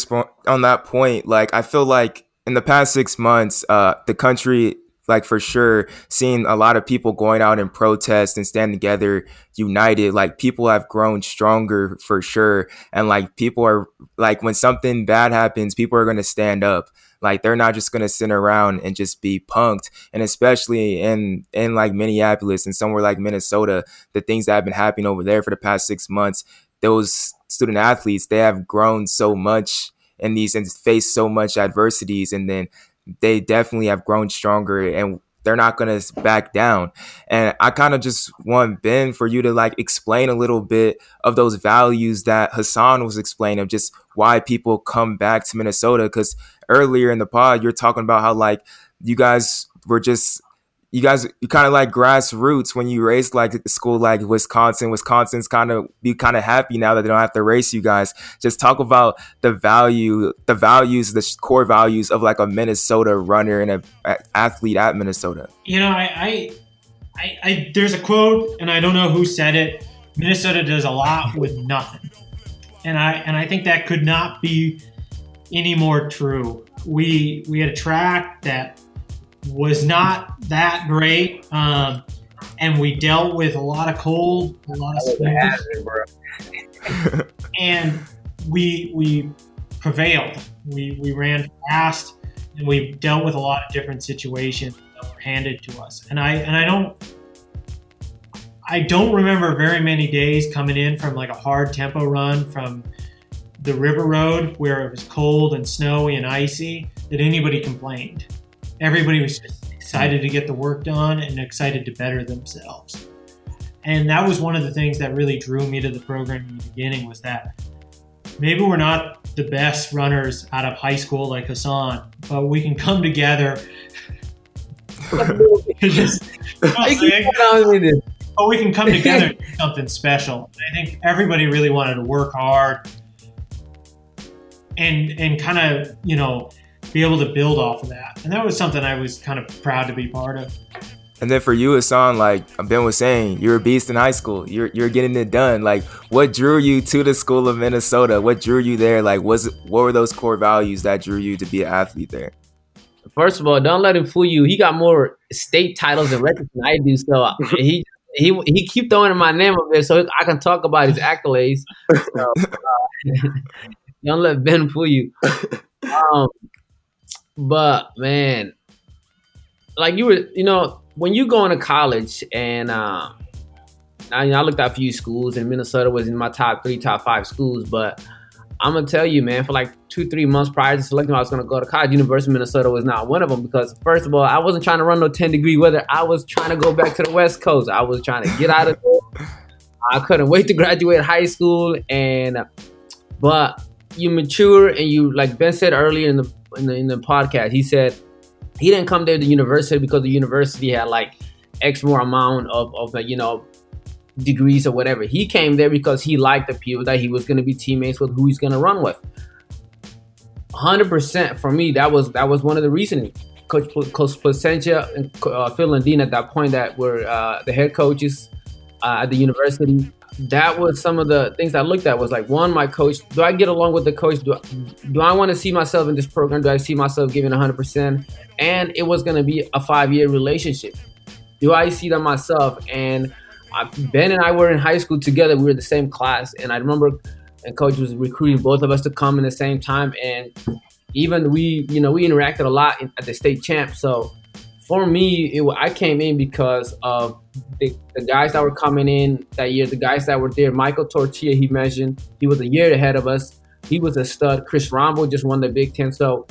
on that point, like, I feel like in the past six months, uh, the country, like, for sure, seeing a lot of people going out and protest and stand together, united. Like, people have grown stronger for sure, and like people are like when something bad happens, people are going to stand up. Like they're not just going to sit around and just be punked. And especially in, in like Minneapolis and somewhere like Minnesota, the things that have been happening over there for the past six months, those student athletes, they have grown so much in these and face so much adversities, and then they definitely have grown stronger and they're not going to back down. And I kind of just want, Ben, for you to like explain a little bit of those values that Hassan was explaining, of just why people come back to Minnesota. Because earlier in the pod, you're talking about how like you guys were just, you guys, you kind of like grassroots when you raced like a school like Wisconsin. Wisconsin's kind of, be kind of happy now that they don't have to race you guys. Just talk about the value, the values, the core values of like a Minnesota runner and a, a athlete at Minnesota. You know, I, I, I, I, there's a quote, and I don't know who said it. Minnesota does a lot with nothing, and I and I think that could not be any more true. We we had a track that was not that great, um, and we dealt with a lot of cold, a lot of snow, and we we prevailed. We we ran fast, and we dealt with a lot of different situations that were handed to us. And I and I don't I don't remember very many days coming in from like a hard tempo run from the River Road where it was cold and snowy and icy that anybody complained. Everybody was just excited to get the work done and excited to better themselves. And that was one of the things that really drew me to the program in the beginning, was that maybe we're not the best runners out of high school like Hassan, but we can come together. just, like, but we can come together and do something special. I think everybody really wanted to work hard and and kind of, you know, be able to build off of that. And that was something I was kind of proud to be part of. And then for you, Hassan, like Ben was saying, you're a beast in high school. You're you're getting it done. Like, what drew you to the school of Minnesota? What drew you there? Like, was what were those core values that drew you to be an athlete there? First of all, don't let him fool you. He got more state titles and records than I do. So he he he keep throwing my name up there so I can talk about his accolades. So, uh, don't let Ben fool you. Um, But man, like you were, you know, when you go into college, and uh, I, I looked out for a few schools, and Minnesota was in my top three, top five schools. But I'm gonna tell you, man, for like two, three months prior to selecting, I was gonna go to college. University of Minnesota was not one of them because, first of all, I wasn't trying to run no ten degree weather. I was trying to go back to the West Coast. I was trying to get out of there. I couldn't wait to graduate high school, and but you mature, and you, like Ben said earlier in the. In the, in the podcast, he said he didn't come there to the university because the university had like X more amount of, of you know, degrees or whatever. He came there because he liked the people that he was going to be teammates with, who he's going to run with. one hundred percent for me, that was that was one of the reasoning. Coach, Coach Plasencia and uh, Phil Landine at that point that were uh, the head coaches uh, at the university. That was some of the things I looked at, was like, one, my coach, do I get along with the coach? Do I, do I want to see myself in this program? Do I see myself giving one hundred percent? And it was going to be a five-year relationship. Do I see that myself? And I, Ben and I were in high school together. We were the same class. And I remember, and coach was recruiting both of us to come in the same time. And even we, you know, we interacted a lot in, at the state champ. So for me, it, I came in because of the, the guys that were coming in that year, the guys that were there. Michael Tortilla, he mentioned, he was a year ahead of us. He was a stud. Chris Rombo just won the Big Ten. So,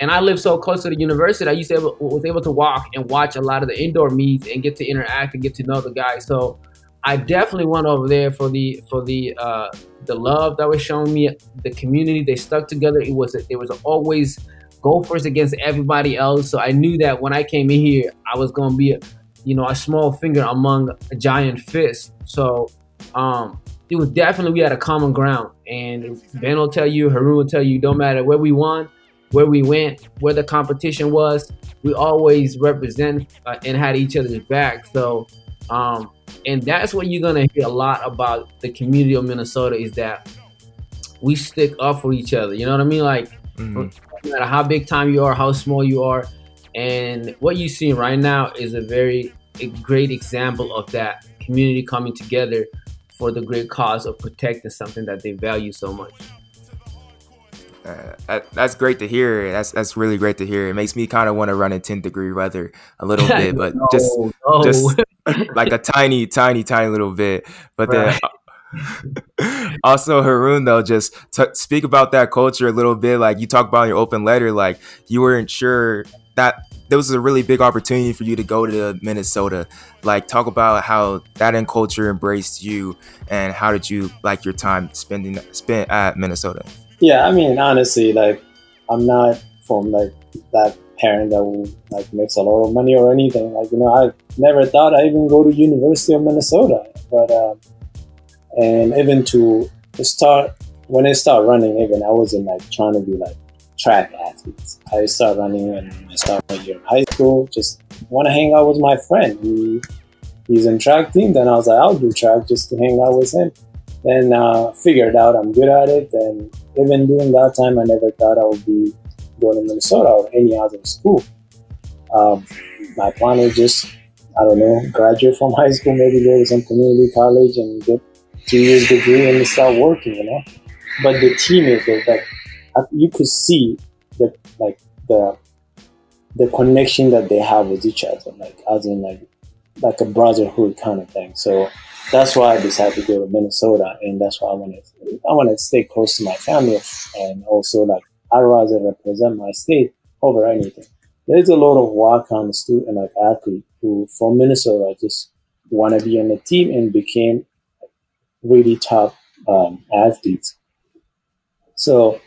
and I lived so close to the university, I used to able, was able to walk and watch a lot of the indoor meets and get to interact and get to know the guys. So, I definitely went over there for the for the uh, the love that was shown me, the community. They stuck together. It was it was always Gophers against everybody else. So I knew that when I came in here, I was going to be, a, you know, a small finger among a giant fist. So um, it was definitely, we had a common ground. And Ben will tell you, Haroon will tell you, don't matter where we won, where we went, where the competition was, we always represent uh, and had each other's back. So, um, and that's what you're going to hear a lot about the community of Minnesota, is that we stick up for each other. You know what I mean? Like, mm-hmm. No matter how big time you are, how small you are, and what you see right now is a very a great example of that community coming together for the great cause of protecting something that they value so much. Uh, that, that's great to hear. That's that's really great to hear. It makes me kind of want to run in ten degree weather a little bit, but no, just no. just like a tiny, tiny, tiny little bit. But right. then Also, Haroon, though, just t- speak about that culture a little bit. Like, you talk about in your open letter, like, you weren't sure that there was a really big opportunity for you to go to Minnesota. Like, talk about how that and culture embraced you, and how did you like your time spending spent at Minnesota? Yeah, I mean, honestly, like, I'm not from like that parent that like makes a lot of money or anything. Like, you know, I never thought I even go to University of Minnesota, but. Uh, And even to start, when I started running, even I wasn't like trying to be like track athletes. I started running when I started my year in high school. Just want to hang out with my friend. He, he's in track team. Then I was like, I'll do track just to hang out with him. Then uh, figured out I'm good at it. And even during that time, I never thought I would be going to Minnesota or any other school. Um, my plan was just, I don't know, graduate from high school, maybe go to some community college and get two years degree and start working, you know. But the teammates, like, you could see the like the the connection that they have with each other, like as in like like a brotherhood kind of thing. So that's why I decided to go to Minnesota, and that's why I wanted I wanted to stay close to my family, and also like I'd rather represent my state over anything. There's a lot of walk-on student like athlete who from Minnesota just want to be on the team and became really top um, athletes. So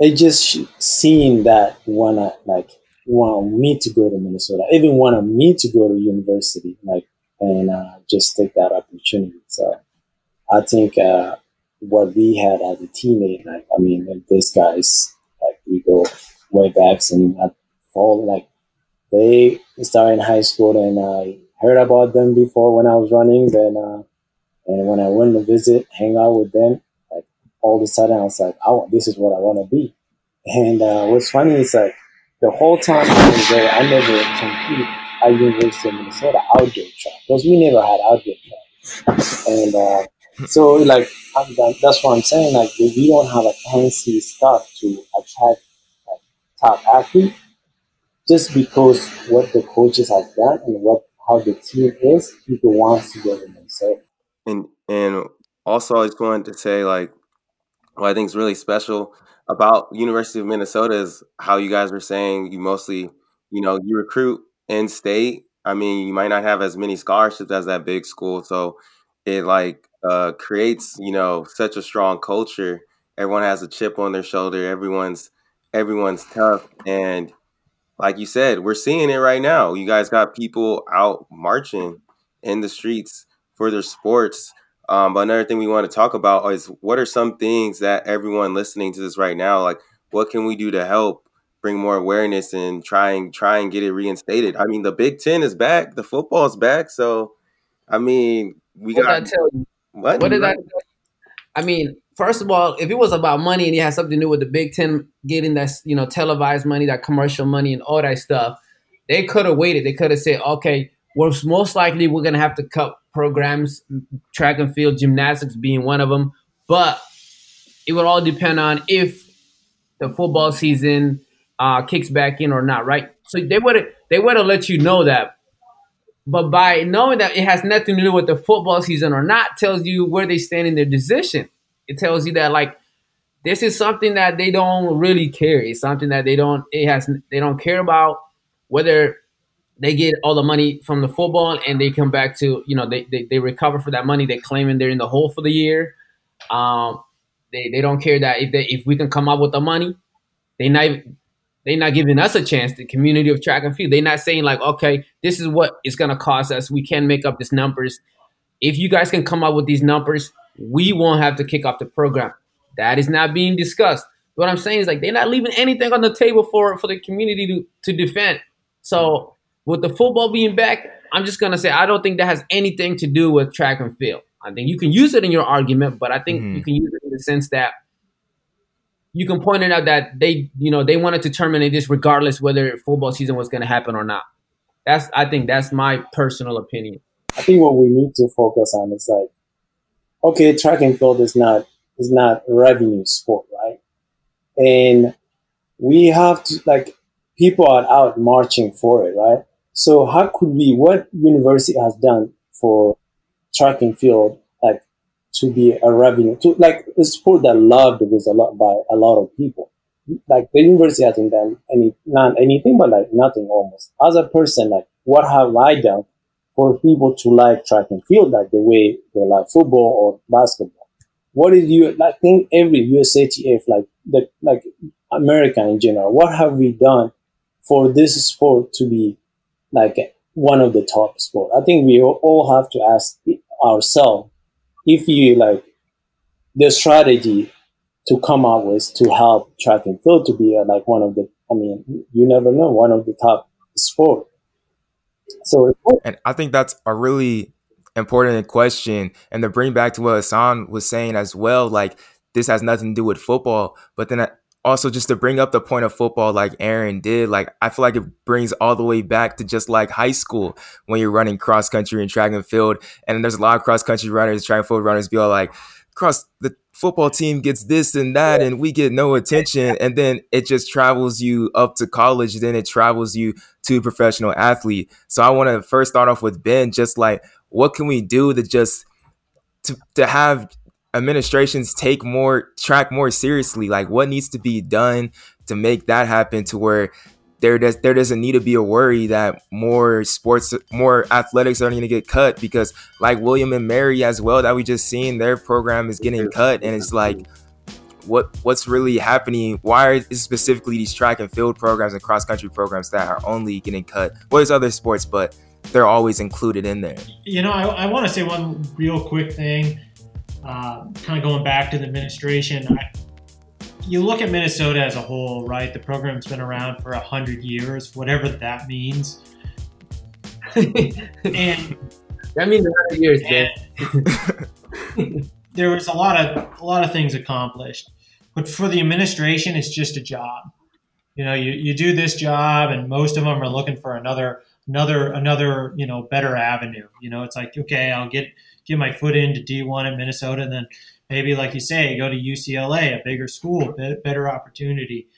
it just seeing that wanna like want me to go to Minnesota, even wanted me to go to university, like and uh, just take that opportunity. So I think uh, what we had as a teammate, like I mean, like, these guys, like we go way back, and I fall like they started in high school, and I heard about them before when I was running, then. Uh, And when I went to visit, hang out with them, like all of a sudden I was like, oh, this is what I want to be. And uh, what's funny is like the whole time I was there, I never competed at University of Minnesota outdoor track because we never had outdoor track. And uh, so like I'm, that's what I'm saying. Like we don't have a fancy stuff to attract like top athletes, just because what the coaches have done and what how the team is, people want to go to Minnesota. And and also, I just wanted to say, like, what I think is really special about University of Minnesota is how you guys were saying you mostly, you know, you recruit in-state. I mean, you might not have as many scholarships as that big school. So it, like, uh, creates, you know, such a strong culture. Everyone has a chip on their shoulder. Everyone's everyone's tough. And like you said, we're seeing it right now. You guys got people out marching in the streets for their sports. Um, but another thing we want to talk about is what are some things that everyone listening to this right now, like what can we do to help bring more awareness and try and try and get it reinstated? I mean, the Big Ten is back, the football's back. So, I mean, we what got. Did I tell you? What, what did I? Tell you? I mean, first of all, if it was about money and it had something to do with the Big Ten getting that, you know, televised money, that commercial money, and all that stuff, they could have waited. They could have said, okay, well, most likely we're gonna have to cut programs, track and field, gymnastics being one of them, but it would all depend on if the football season uh, kicks back in or not, right? So they would they would have let you know that, but by knowing that it has nothing to do with the football season or not, tells you where they stand in their decision. It tells you that like this is something that they don't really care. It's something that they don't it has they don't care about whether. They get all the money from the football and they come back to, you know, they they, they recover for that money. They claiming they're in the hole for the year. Um, they, they don't care that if they, if we can come up with the money, they not they not giving us a chance, the community of track and field. They're not saying like, okay, this is what it's going to cost us. We can make up these numbers. If you guys can come up with these numbers, we won't have to kick off the program. That is not being discussed. What I'm saying is like they're not leaving anything on the table for, for the community to, to defend. So with the football being back, I'm just going to say I don't think that has anything to do with track and field. I think you can use it in your argument, but I think mm-hmm. you can use it in the sense that you can point it out that they, you know, they wanted to terminate this regardless whether football season was going to happen or not. That's I think that's my personal opinion. I think what we need to focus on is like, okay, track and field is not is not revenue sport, right? And we have to like people are out marching for it, right? So how could we, what university has done for track and field, like to be a revenue, to like a sport that loved was a lot by a lot of people. Like the university hasn't done any, not anything, but like nothing almost. As a person, like what have I done for people to like track and field, like the way they like football or basketball? What did you, like, think every U S A T F, like the, like America in general, what have we done for this sport to be like one of the top sports? I think we all have to ask ourselves if you like the strategy to come up with to help track and field to be uh, like one of the, I mean, you never know, one of the top sport. So, and I think that's a really important question. And to bring back to what Hassan was saying as well, like this has nothing to do with football, but then I, also, just to bring up the point of football, like Aaron did, like I feel like it brings all the way back to just like high school when you're running cross country and track and field. And there's a lot of cross country runners, track and field runners be all like, cross the football team gets this and that, and we get no attention. And then it just travels you up to college. Then it travels you to a professional athlete. So I want to first start off with Ben, just like, what can we do to just to, to have administrations take more track more seriously? Like what needs to be done to make that happen to where there does there doesn't need to be a worry that more sports, more athletics are going to get cut? Because like William and Mary as well, that we just seen, their program is getting cut, and it's like what what's really happening? Why is specifically these track and field programs and cross country programs that are only getting cut? Well, there's other sports, but they're always included in there. You know, I, I want to say one real quick thing. Uh, kind of going back to the administration, I, you look at Minnesota as a whole, right? The program's been around for a hundred years, whatever that means. And that means a hundred years, Dan. There was a lot of a lot of things accomplished, but for the administration, it's just a job. You know, you, you do this job, and most of them are looking for another another another you know better avenue. You know, it's like, okay, I'll get. get my foot into D one in Minnesota, and then maybe, like you say, go to U C L A, a bigger school, better opportunity.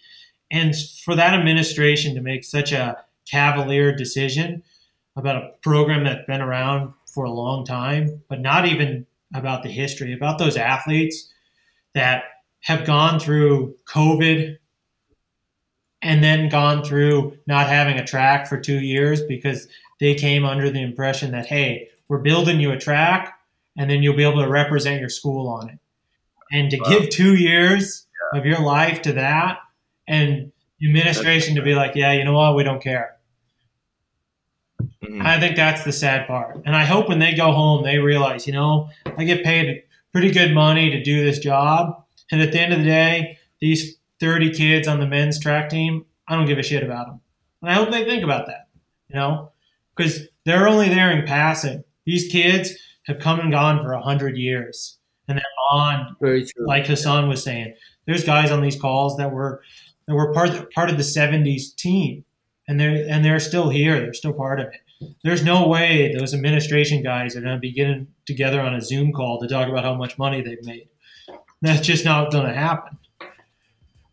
And for that administration to make such a cavalier decision about a program that's been around for a long time, but not even about the history, about those athletes that have gone through COVID and then gone through not having a track for two years because they came under the impression that, hey, we're building you a track, and then you'll be able to represent your school on it. And to wow. give two years yeah. of your life to that, and the administration to be like, yeah, you know what, we don't care. Mm-hmm. I think that's the sad part. And I hope when they go home, they realize, you know, I get paid pretty good money to do this job. And at the end of the day, these thirty kids on the men's track team, I don't give a shit about them. And I hope they think about that, you know, because they're only there in passing. These kids have come and gone for one hundred years. And that bond, like Hassan was saying, there's guys on these calls that were that were part of, part of the seventies team, and they're, and they're still here. They're still part of it. There's no way those administration guys are going to be getting together on a Zoom call to talk about how much money they've made. That's just not going to happen.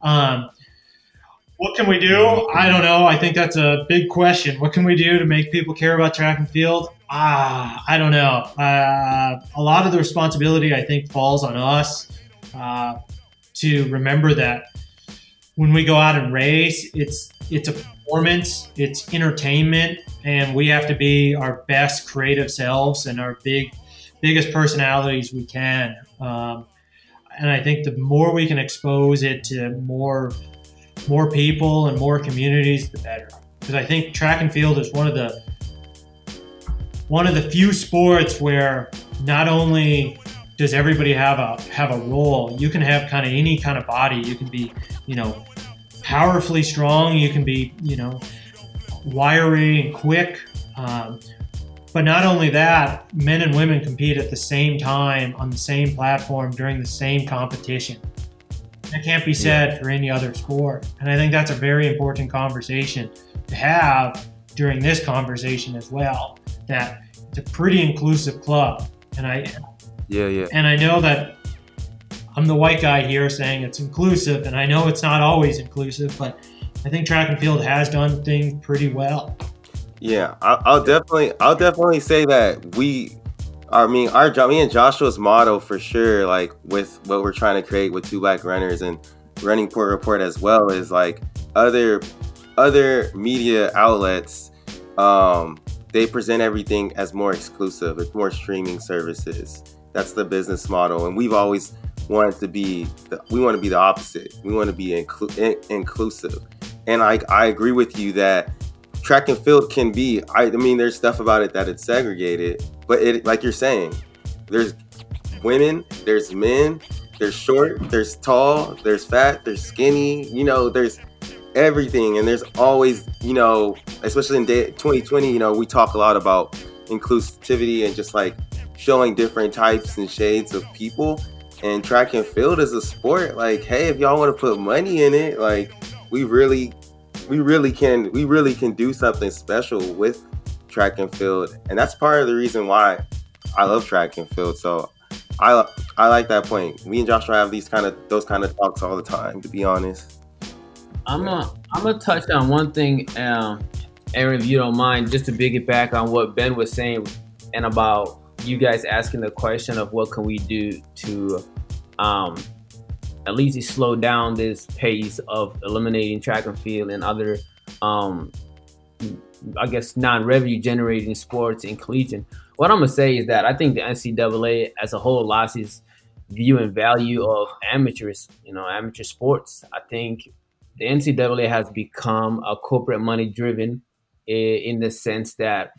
Um, What can we do? I don't know. I think that's a big question. What can we do to make people care about track and field? Ah, I don't know. Uh, a lot of the responsibility, I think, falls on us uh, to remember that when we go out and race, it's it's a performance, it's entertainment, and we have to be our best creative selves and our big biggest personalities we can. Um, and I think the more we can expose it to more more people and more communities, the better. Because I think track and field is one of the one of the few sports where not only does everybody have a have a role, you can have kind of any kind of body. You can be, you know, powerfully strong. You can be, you know, wiry and quick. Um, but not only that, men and women compete at the same time on the same platform during the same competition. That can't be said for any other sport. And I think that's a very important conversation to have during this conversation as well, that it's a pretty inclusive club. And I yeah, yeah. And I know that I'm the white guy here saying it's inclusive, and I know it's not always inclusive, but I think track and field has done things pretty well. Yeah, I'll, I'll definitely I'll definitely say that we I mean, our me and Joshua's motto for sure, like with what we're trying to create with Two Black Runners and Running Port Report as well, is like other other media outlets, um, they present everything as more exclusive, it's more streaming services. That's the business model, and we've always wanted to be the, we want to be the opposite. We want to be inclu- in, inclusive, and I I agree with you that track and field can be, I, I mean, there's stuff about it that it's segregated, but it, like you're saying, there's women, there's men, there's short, there's tall, there's fat, there's skinny, you know, there's everything. And there's always, you know, especially in day, twenty twenty, you know, we talk a lot about inclusivity and just like showing different types and shades of people. And track and field is a sport, like, hey, if y'all want to put money in it, like we really We really can we really can do something special with track and field. And that's part of the reason why I love track and field. So I I like that point. Me and Joshua have these kind of those kind of talks all the time, to be honest. I'm yeah. a, I'm gonna touch on one thing, um, Aaron, if you don't mind, just to big it back on what Ben was saying and about you guys asking the question of what can we do to um at least slow down this pace of eliminating track and field and other, um, I guess, non-revenue generating sports in collegiate. What I'm going to say is that I think the N C double A as a whole lost its view and value of amateurs, you know, amateur sports. I think the N C double A has become a corporate money driven in the sense that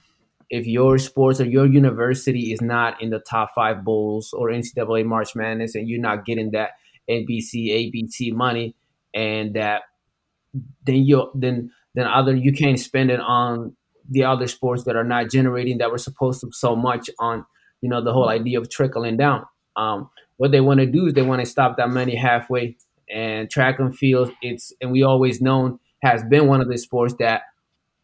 if your sports or your university is not in the top five bowls or N C double A March Madness and you're not getting that N B C, A B C money, and that then you then then other you can't spend it on the other sports that are not generating that we're supposed to so much on, you know, the whole idea of trickling down. Um, what they want to do is they want to stop that money halfway. And track and field, it's and we always known has been one of the sports that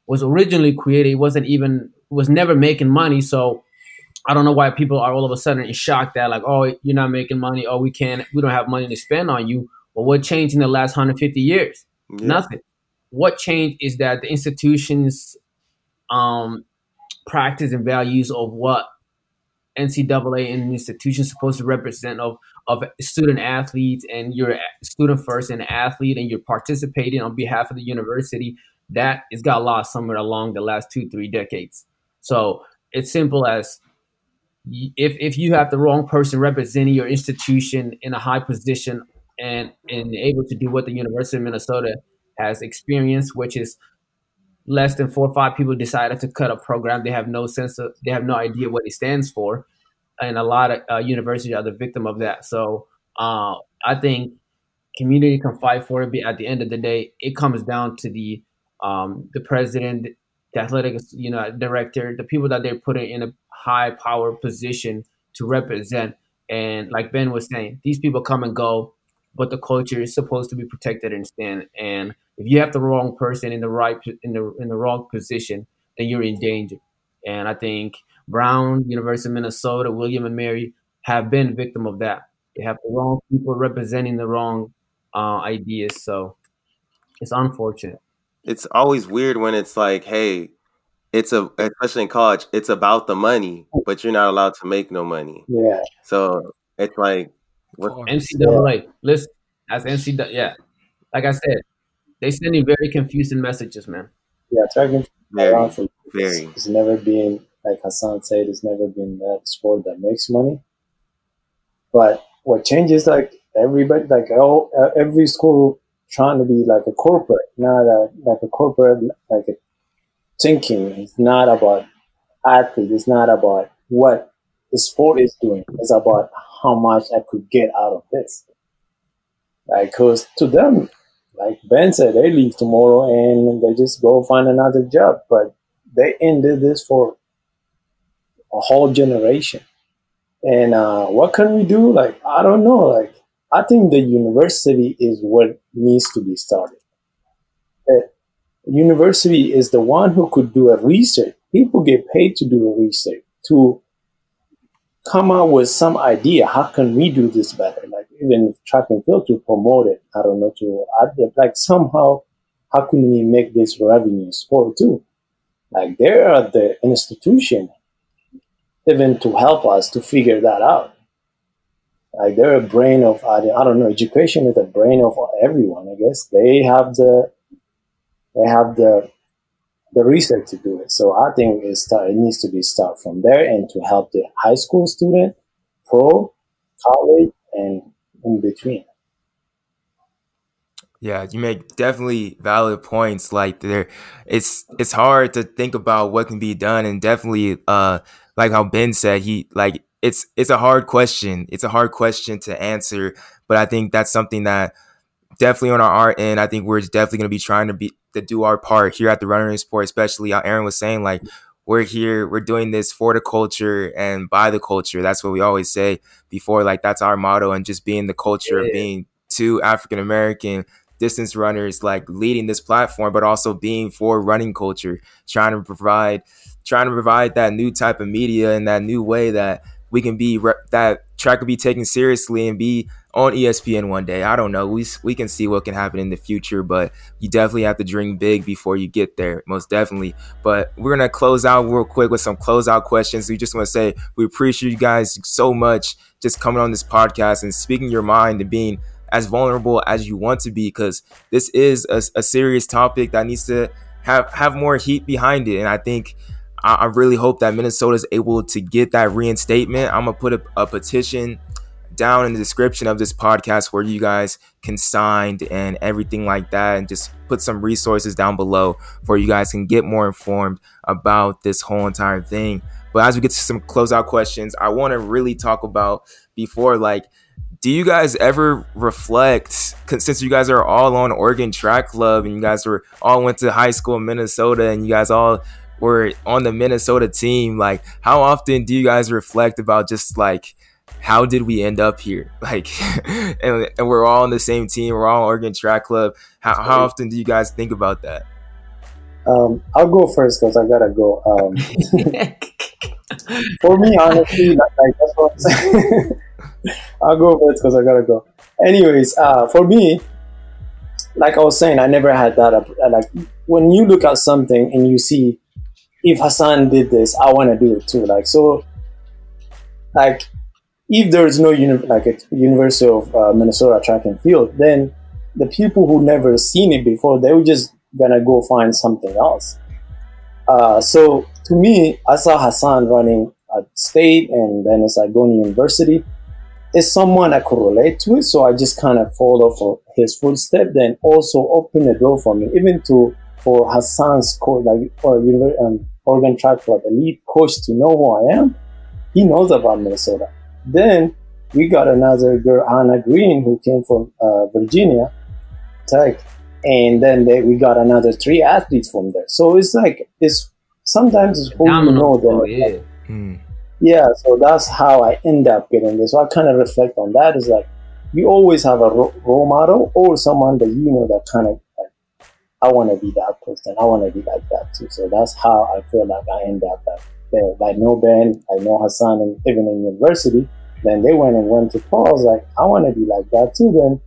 was originally created, wasn't even was never making money. So I don't know why people are all of a sudden in shock that like, oh, you're not making money. Oh, we can't, we don't have money to spend on you. Well, what changed in the last one hundred fifty years? Yeah. Nothing. What changed is that the institutions um, practice and values of what N C double A and institutions supposed to represent of, of student athletes, and you're a student first and athlete and you're participating on behalf of the university, that has got lost somewhere along the last two, three decades. So it's simple as, If if you have the wrong person representing your institution in a high position and, and able to do what the University of Minnesota has experienced, which is less than four or five people decided to cut a program, they have no sense of, they have no idea what it stands for, and a lot of uh, universities are the victim of that. So uh, I think community can fight for it, but at the end of the day, it comes down to the um, the president, the athletic you know director, the people that they're putting in a high power position to represent. And like Ben was saying, these people come and go, but the culture is supposed to be protected and stand. And if you have the wrong person in the right in the in the wrong position, then you're in danger. And I think Brown, University of Minnesota, William and Mary have been victim of that. They have the wrong people representing the wrong uh, ideas. So it's unfortunate. It's always weird when it's like, hey, it's a, especially in college, it's about the money, but you're not allowed to make no money. Yeah. So it's like, what? N C double A, listen, that's N C double A. Yeah. Like I said, they sending very confusing messages, man. Yeah, talking about it's, it's never been, like Hassan said, it's never been that sport that makes money. But what changes, like everybody, like all, every school trying to be like a corporate, not a, like a corporate, like a thinking. It's not about athlete. It's not about what the sport is doing. It's about how much I could get out of this. Like, cause to them, like Ben said, they leave tomorrow and they just go find another job. But they ended this for a whole generation. And uh, what can we do? Like, I don't know. Like, I think the university is what needs to be started. The university is the one who could do a research. People get paid to do a research, to come up with some idea. How can we do this better? Like even track and field, to promote it. I don't know, to like somehow, how can we make this revenue sport too? Like they are the institution. even to help us to figure that out. Like, they're a brain of, I don't know, education is a brain of everyone, I guess. They have the, they have the, the research to do it. So I think it's start, it needs to be start from there and to help the high school student, pro, college, and in between. Yeah, you make definitely valid points. Like, there, it's it's hard to think about what can be done, and definitely, uh, like how Ben said, he like it's it's a hard question. It's a hard question to answer, but I think that's something that definitely on our, our end, I think we're definitely going to be trying to be to do our part here at the Runner Report, especially how Aaron was saying, like, we're here, we're doing this for the culture and by the culture. That's what we always say before, like, that's our motto, and just being the culture yeah. of being two African American distance runners, like, leading this platform, but also being for running culture, trying to provide, trying to provide that new type of media and that new way that we can be, that track can be taken seriously and be on E S P N one day. I don't know. We we can see what can happen in the future, but you definitely have to dream big before you get there, most definitely. But we're going to close out real quick with some closeout questions. We just want to say we appreciate you guys so much just coming on this podcast and speaking your mind and being as vulnerable as you want to be, because this is a, a serious topic that needs to have, have more heat behind it. And I think I, I really hope that Minnesota is able to get that reinstatement. I'm going to put a, a petition down in the description of this podcast where you guys can sign and everything like that, and just put some resources down below where you guys can get more informed about this whole entire thing. But as we get to some closeout questions, I want to really talk about before, like, do you guys ever reflect, since you guys are all on Oregon Track Club and you guys were all went to high school in Minnesota and you guys all were on the Minnesota team, like, how often do you guys reflect about just, like, how did we end up here? Like, and, and we're all on the same team. We're all Oregon Track Club. How, how often do you guys think about that? Um, I'll go first because I gotta go. Um, for me, honestly, like, like, that's what I'm saying. I'll go first because I gotta go. Anyways, uh, for me, like I was saying, I never had that. Up, like, when you look at something and you see, if Hassan did this, I want to do it too. Like, so, like, if there is no uni- like a University of uh, Minnesota track and field, then the people who never seen it before, they were just gonna go find something else. Uh, so to me, I saw Hassan running at state, and then it's like going to university. It's someone I could relate to it, so I just kind of follow for his footstep. Then also open the door for me, even to for Hassan's coach, like, or um, Oregon Track Club elite coach to know who I am. He knows about Minnesota. Then we got another girl, Anna Green, who came from uh, Virginia Tech, and then they, we got another three athletes from there. So it's like, it's sometimes it's who you know them. Oh, yeah. Mm. Yeah, so that's how I end up getting this. So I kind of reflect on that. It's like, you always have a ro- role model or someone that you know that kind of like, I want to be that person. I want to be like that too. So that's how I feel like I end up at there. I know Ben, I know Hassan, and even in university. Then they went and went to Paul's, like, I want to be like that too. Then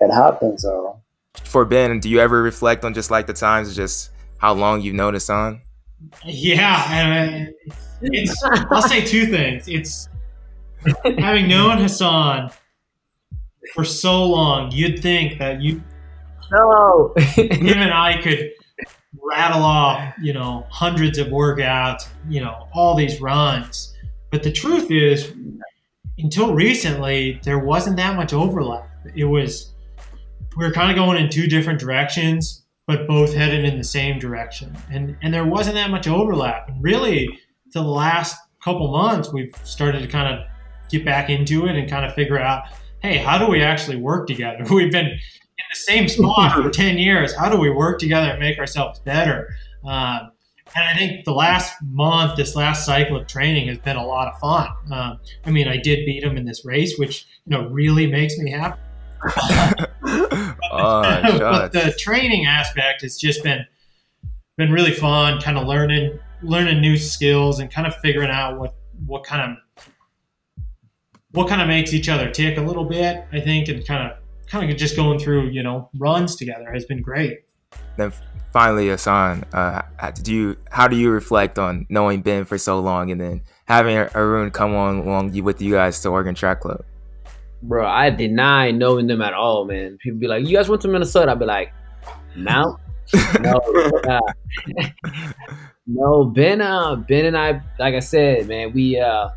it happens. So. For Ben, do you ever reflect on just like the times, just how long you've known Hassan? Yeah, I mean, it's, I'll say two things. It's having known Hassan for so long, you'd think that you, no, him and I could rattle off, you know, hundreds of workouts, you know, all these runs. But the truth is, until recently, there wasn't that much overlap. It was, we were kind of going in two different directions, but both headed in the same direction. And and there wasn't that much overlap. And really, till the last couple months, we've started to kind of get back into it and kind of figure out, hey, how do we actually work together? We've been in the same spot for ten years. How do we work together and make ourselves better? Um, and I think the last month, this last cycle of training has been a lot of fun. Um, I mean, I did beat him in this race, which, you know, really makes me happy. but, oh, but the training aspect has just been been really fun, kind of learning learning new skills and kind of figuring out what, what kind of what kind of makes each other tick a little bit, I think, and kind of kind of just going through, you know, runs together has been great. Then finally, Hassan, uh, do you, how do you reflect on knowing Ben for so long and then having Haroon come on along with you guys to Oregon Track Club? Bro, I deny knowing them at all, man. People be like, you guys went to Minnesota. I'd be like, Mount? No. No. No, Ben, uh, Ben and I, like I said, man, we uh,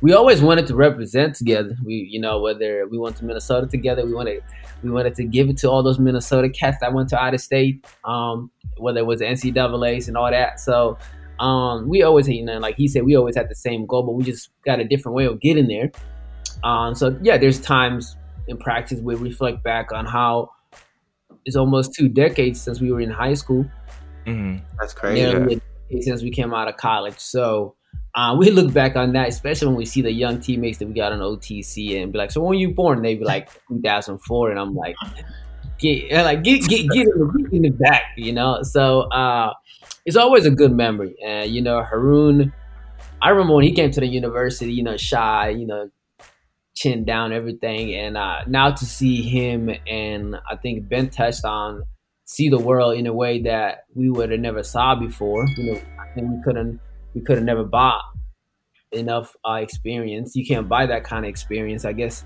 we always wanted to represent together. We, you know, whether we went to Minnesota together, we wanted we wanted to give it to all those Minnesota cats that went to out of state, um, whether it was N C A As and all that. So um, we always, you know, like he said, we always had the same goal, but we just got a different way of getting there. Um, so yeah, there's times in practice we reflect back on how it's almost two decades since we were in high school. Mm-hmm. That's crazy. You know, since we came out of college, so uh, we look back on that, especially when we see the young teammates that we got on O T C and be like, "So when were you born?" And they be like, two thousand four, and I'm like, "Get like get get get in, in the back," you know. So uh, it's always a good memory, and uh, you know, Haroon. I remember when he came to the university, you know, shy, you know, chin down, everything, and uh, now to see him, and I think Ben touched on, see the world in a way that we would have never saw before. You know, I think we couldn't, we could have never bought enough uh, experience. You can't buy that kind of experience, I guess,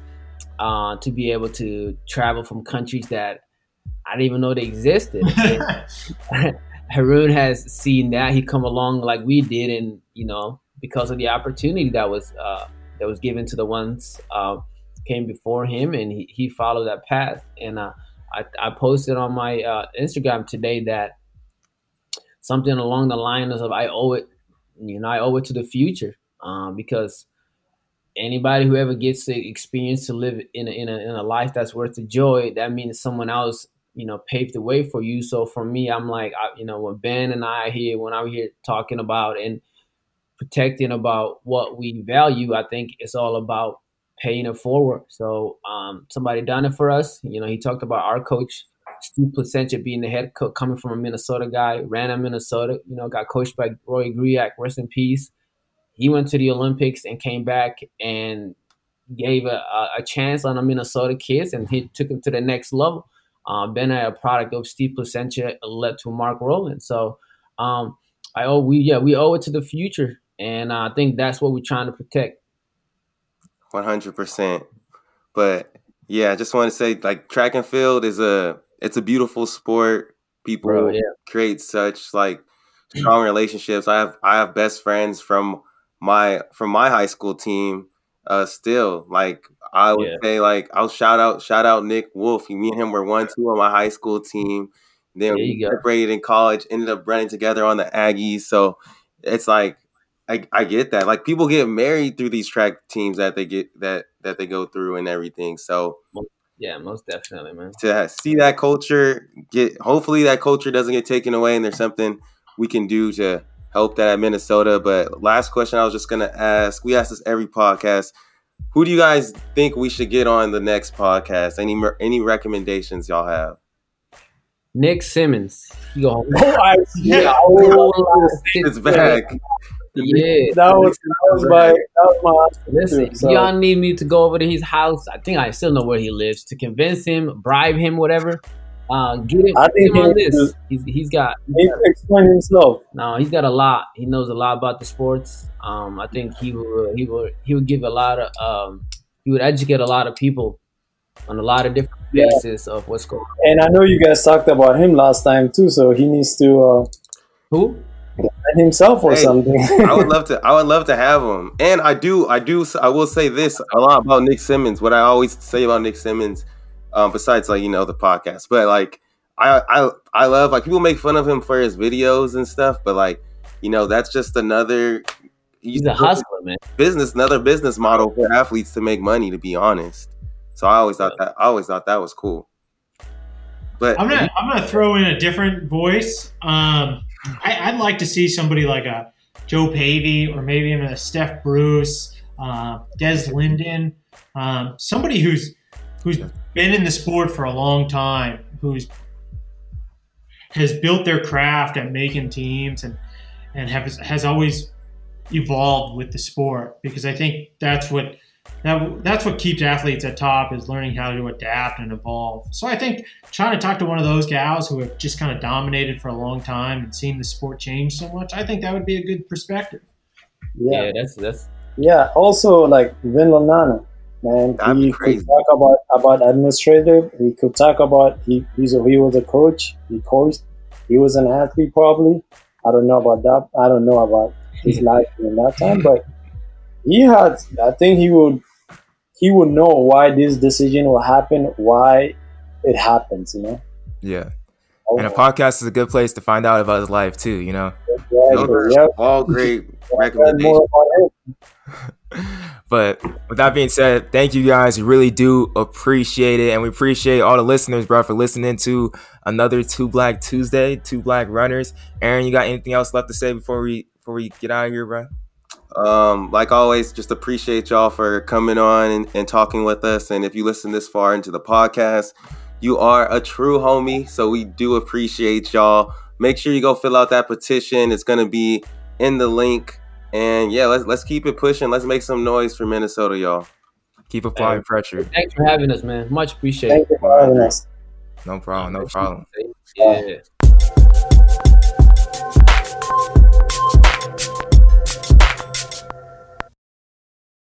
uh, to be able to travel from countries that I didn't even know they existed. Haroon has seen that. He come along like we did, and you know, because of the opportunity that was. Uh, that was given to the ones uh, came before him, and he, he followed that path. And uh, I, I posted on my uh, Instagram today that something along the lines of I owe it, you know, I owe it to the future uh, because anybody who ever gets the experience to live in a, in a, in a life that's worth the joy, that means someone else, you know, paved the way for you. So for me, I'm like, I, you know, when Ben and I are here, when I'm here talking about and protecting about what we value, I think it's all about paying it forward. So um, somebody done it for us. You know, he talked about our coach, Steve Plasencia, being the head coach, coming from a Minnesota guy, ran in Minnesota, you know, got coached by Roy Griak, rest in peace. He went to the Olympics and came back and gave a, a chance on the Minnesota kids, and he took them to the next level. Uh, Ben had a product of Steve Plasencia led to Mark Rowland. So um, I owe we yeah we owe it to the future. And I think that's what we're trying to protect. one hundred percent. But yeah, I just want to say, like, track and field is a, it's a beautiful sport. People Bro, yeah. create such like strong relationships. I have, I have best friends from my, from my high school team uh, still. Like I would yeah. say, like, I'll shout out, shout out Nick Wolf. Me and him were one, two on my high school team. Then we separated in college, ended up running together on the Aggies. So it's like, I, I get that. Like, people get married through these track teams that they get that that they go through and everything. So yeah, most definitely, man. To see that culture get, hopefully that culture doesn't get taken away, and there's something we can do to help that at Minnesota. But last question, I was just gonna ask. We ask this every podcast. Who do you guys think we should get on the next podcast? Any any recommendations y'all have? Nick Simmons. You go. Oh, yeah. It's back. Yeah, that was, that was my, that was my listen. So. Y'all need me to go over to his house. I think I still know where he lives. To convince him, bribe him, whatever. Uh, get it. I think him on this. He's he's got. He can explain himself. No, he's got a lot. He knows a lot about the sports. Um, I think he would he would he would give a lot of um he would educate a lot of people on a lot of different yeah. bases of what's going on. And I know you guys talked about him last time too, so he needs to. Uh... Who? Himself or hey, something. I would love to. I would love to have him. And I do. I do. I will say this a lot about Nick Simmons. What I always say about Nick Simmons, um, besides like you know the podcast, but like I, I, I love like people make fun of him for his videos and stuff. But like you know that's just another. He's a hustler, man. Business, another business model for athletes to make money. To be honest, so I always thought that. I always thought that was cool. But I'm gonna. I'm gonna throw in a different voice. Um. I, I'd like to see somebody like a Joe Pavey or maybe even a Steph Bruce, uh, Des Linden, um, somebody who's who's been in the sport for a long time, who's has built their craft at making teams and and have, has always evolved with the sport. Because I think that's what That, that's what keeps athletes at top, is learning how to adapt and evolve. So I think trying to talk to one of those gals who have just kind of dominated for a long time and seen the sport change so much, I think that would be a good perspective. Yeah, yeah that's that's. Yeah, also like Vin Lananna, man. That'd he could talk about about administrative. He could talk about he he's a, he was a coach. He coached. He was an athlete, probably. I don't know about that. I don't know about his life in that time, but he had. I think he would. He would know why this decision will happen, why it happens, you know? Yeah. Oh, and a podcast is a good place to find out about his life too, you know? Exactly. Yep. All great recommendations. But with that being said, thank you guys. We really do appreciate it. And we appreciate all the listeners, bro, for listening to another Two Black Tuesday, Two Black Runners. Aaron, you got anything else left to say before we before we get out of here, bro? Um, like always, just appreciate y'all for coming on and, and talking with us. And if you listen this far into the podcast, you are a true homie. So we do appreciate y'all. Make sure you go fill out that petition. It's going to be in the link. And yeah, let's let's keep it pushing. Let's make some noise for Minnesota, y'all. Keep applying hey, pressure. Thanks for having us, man. Much appreciated. Thank you for having us. No problem. No problem. Yeah.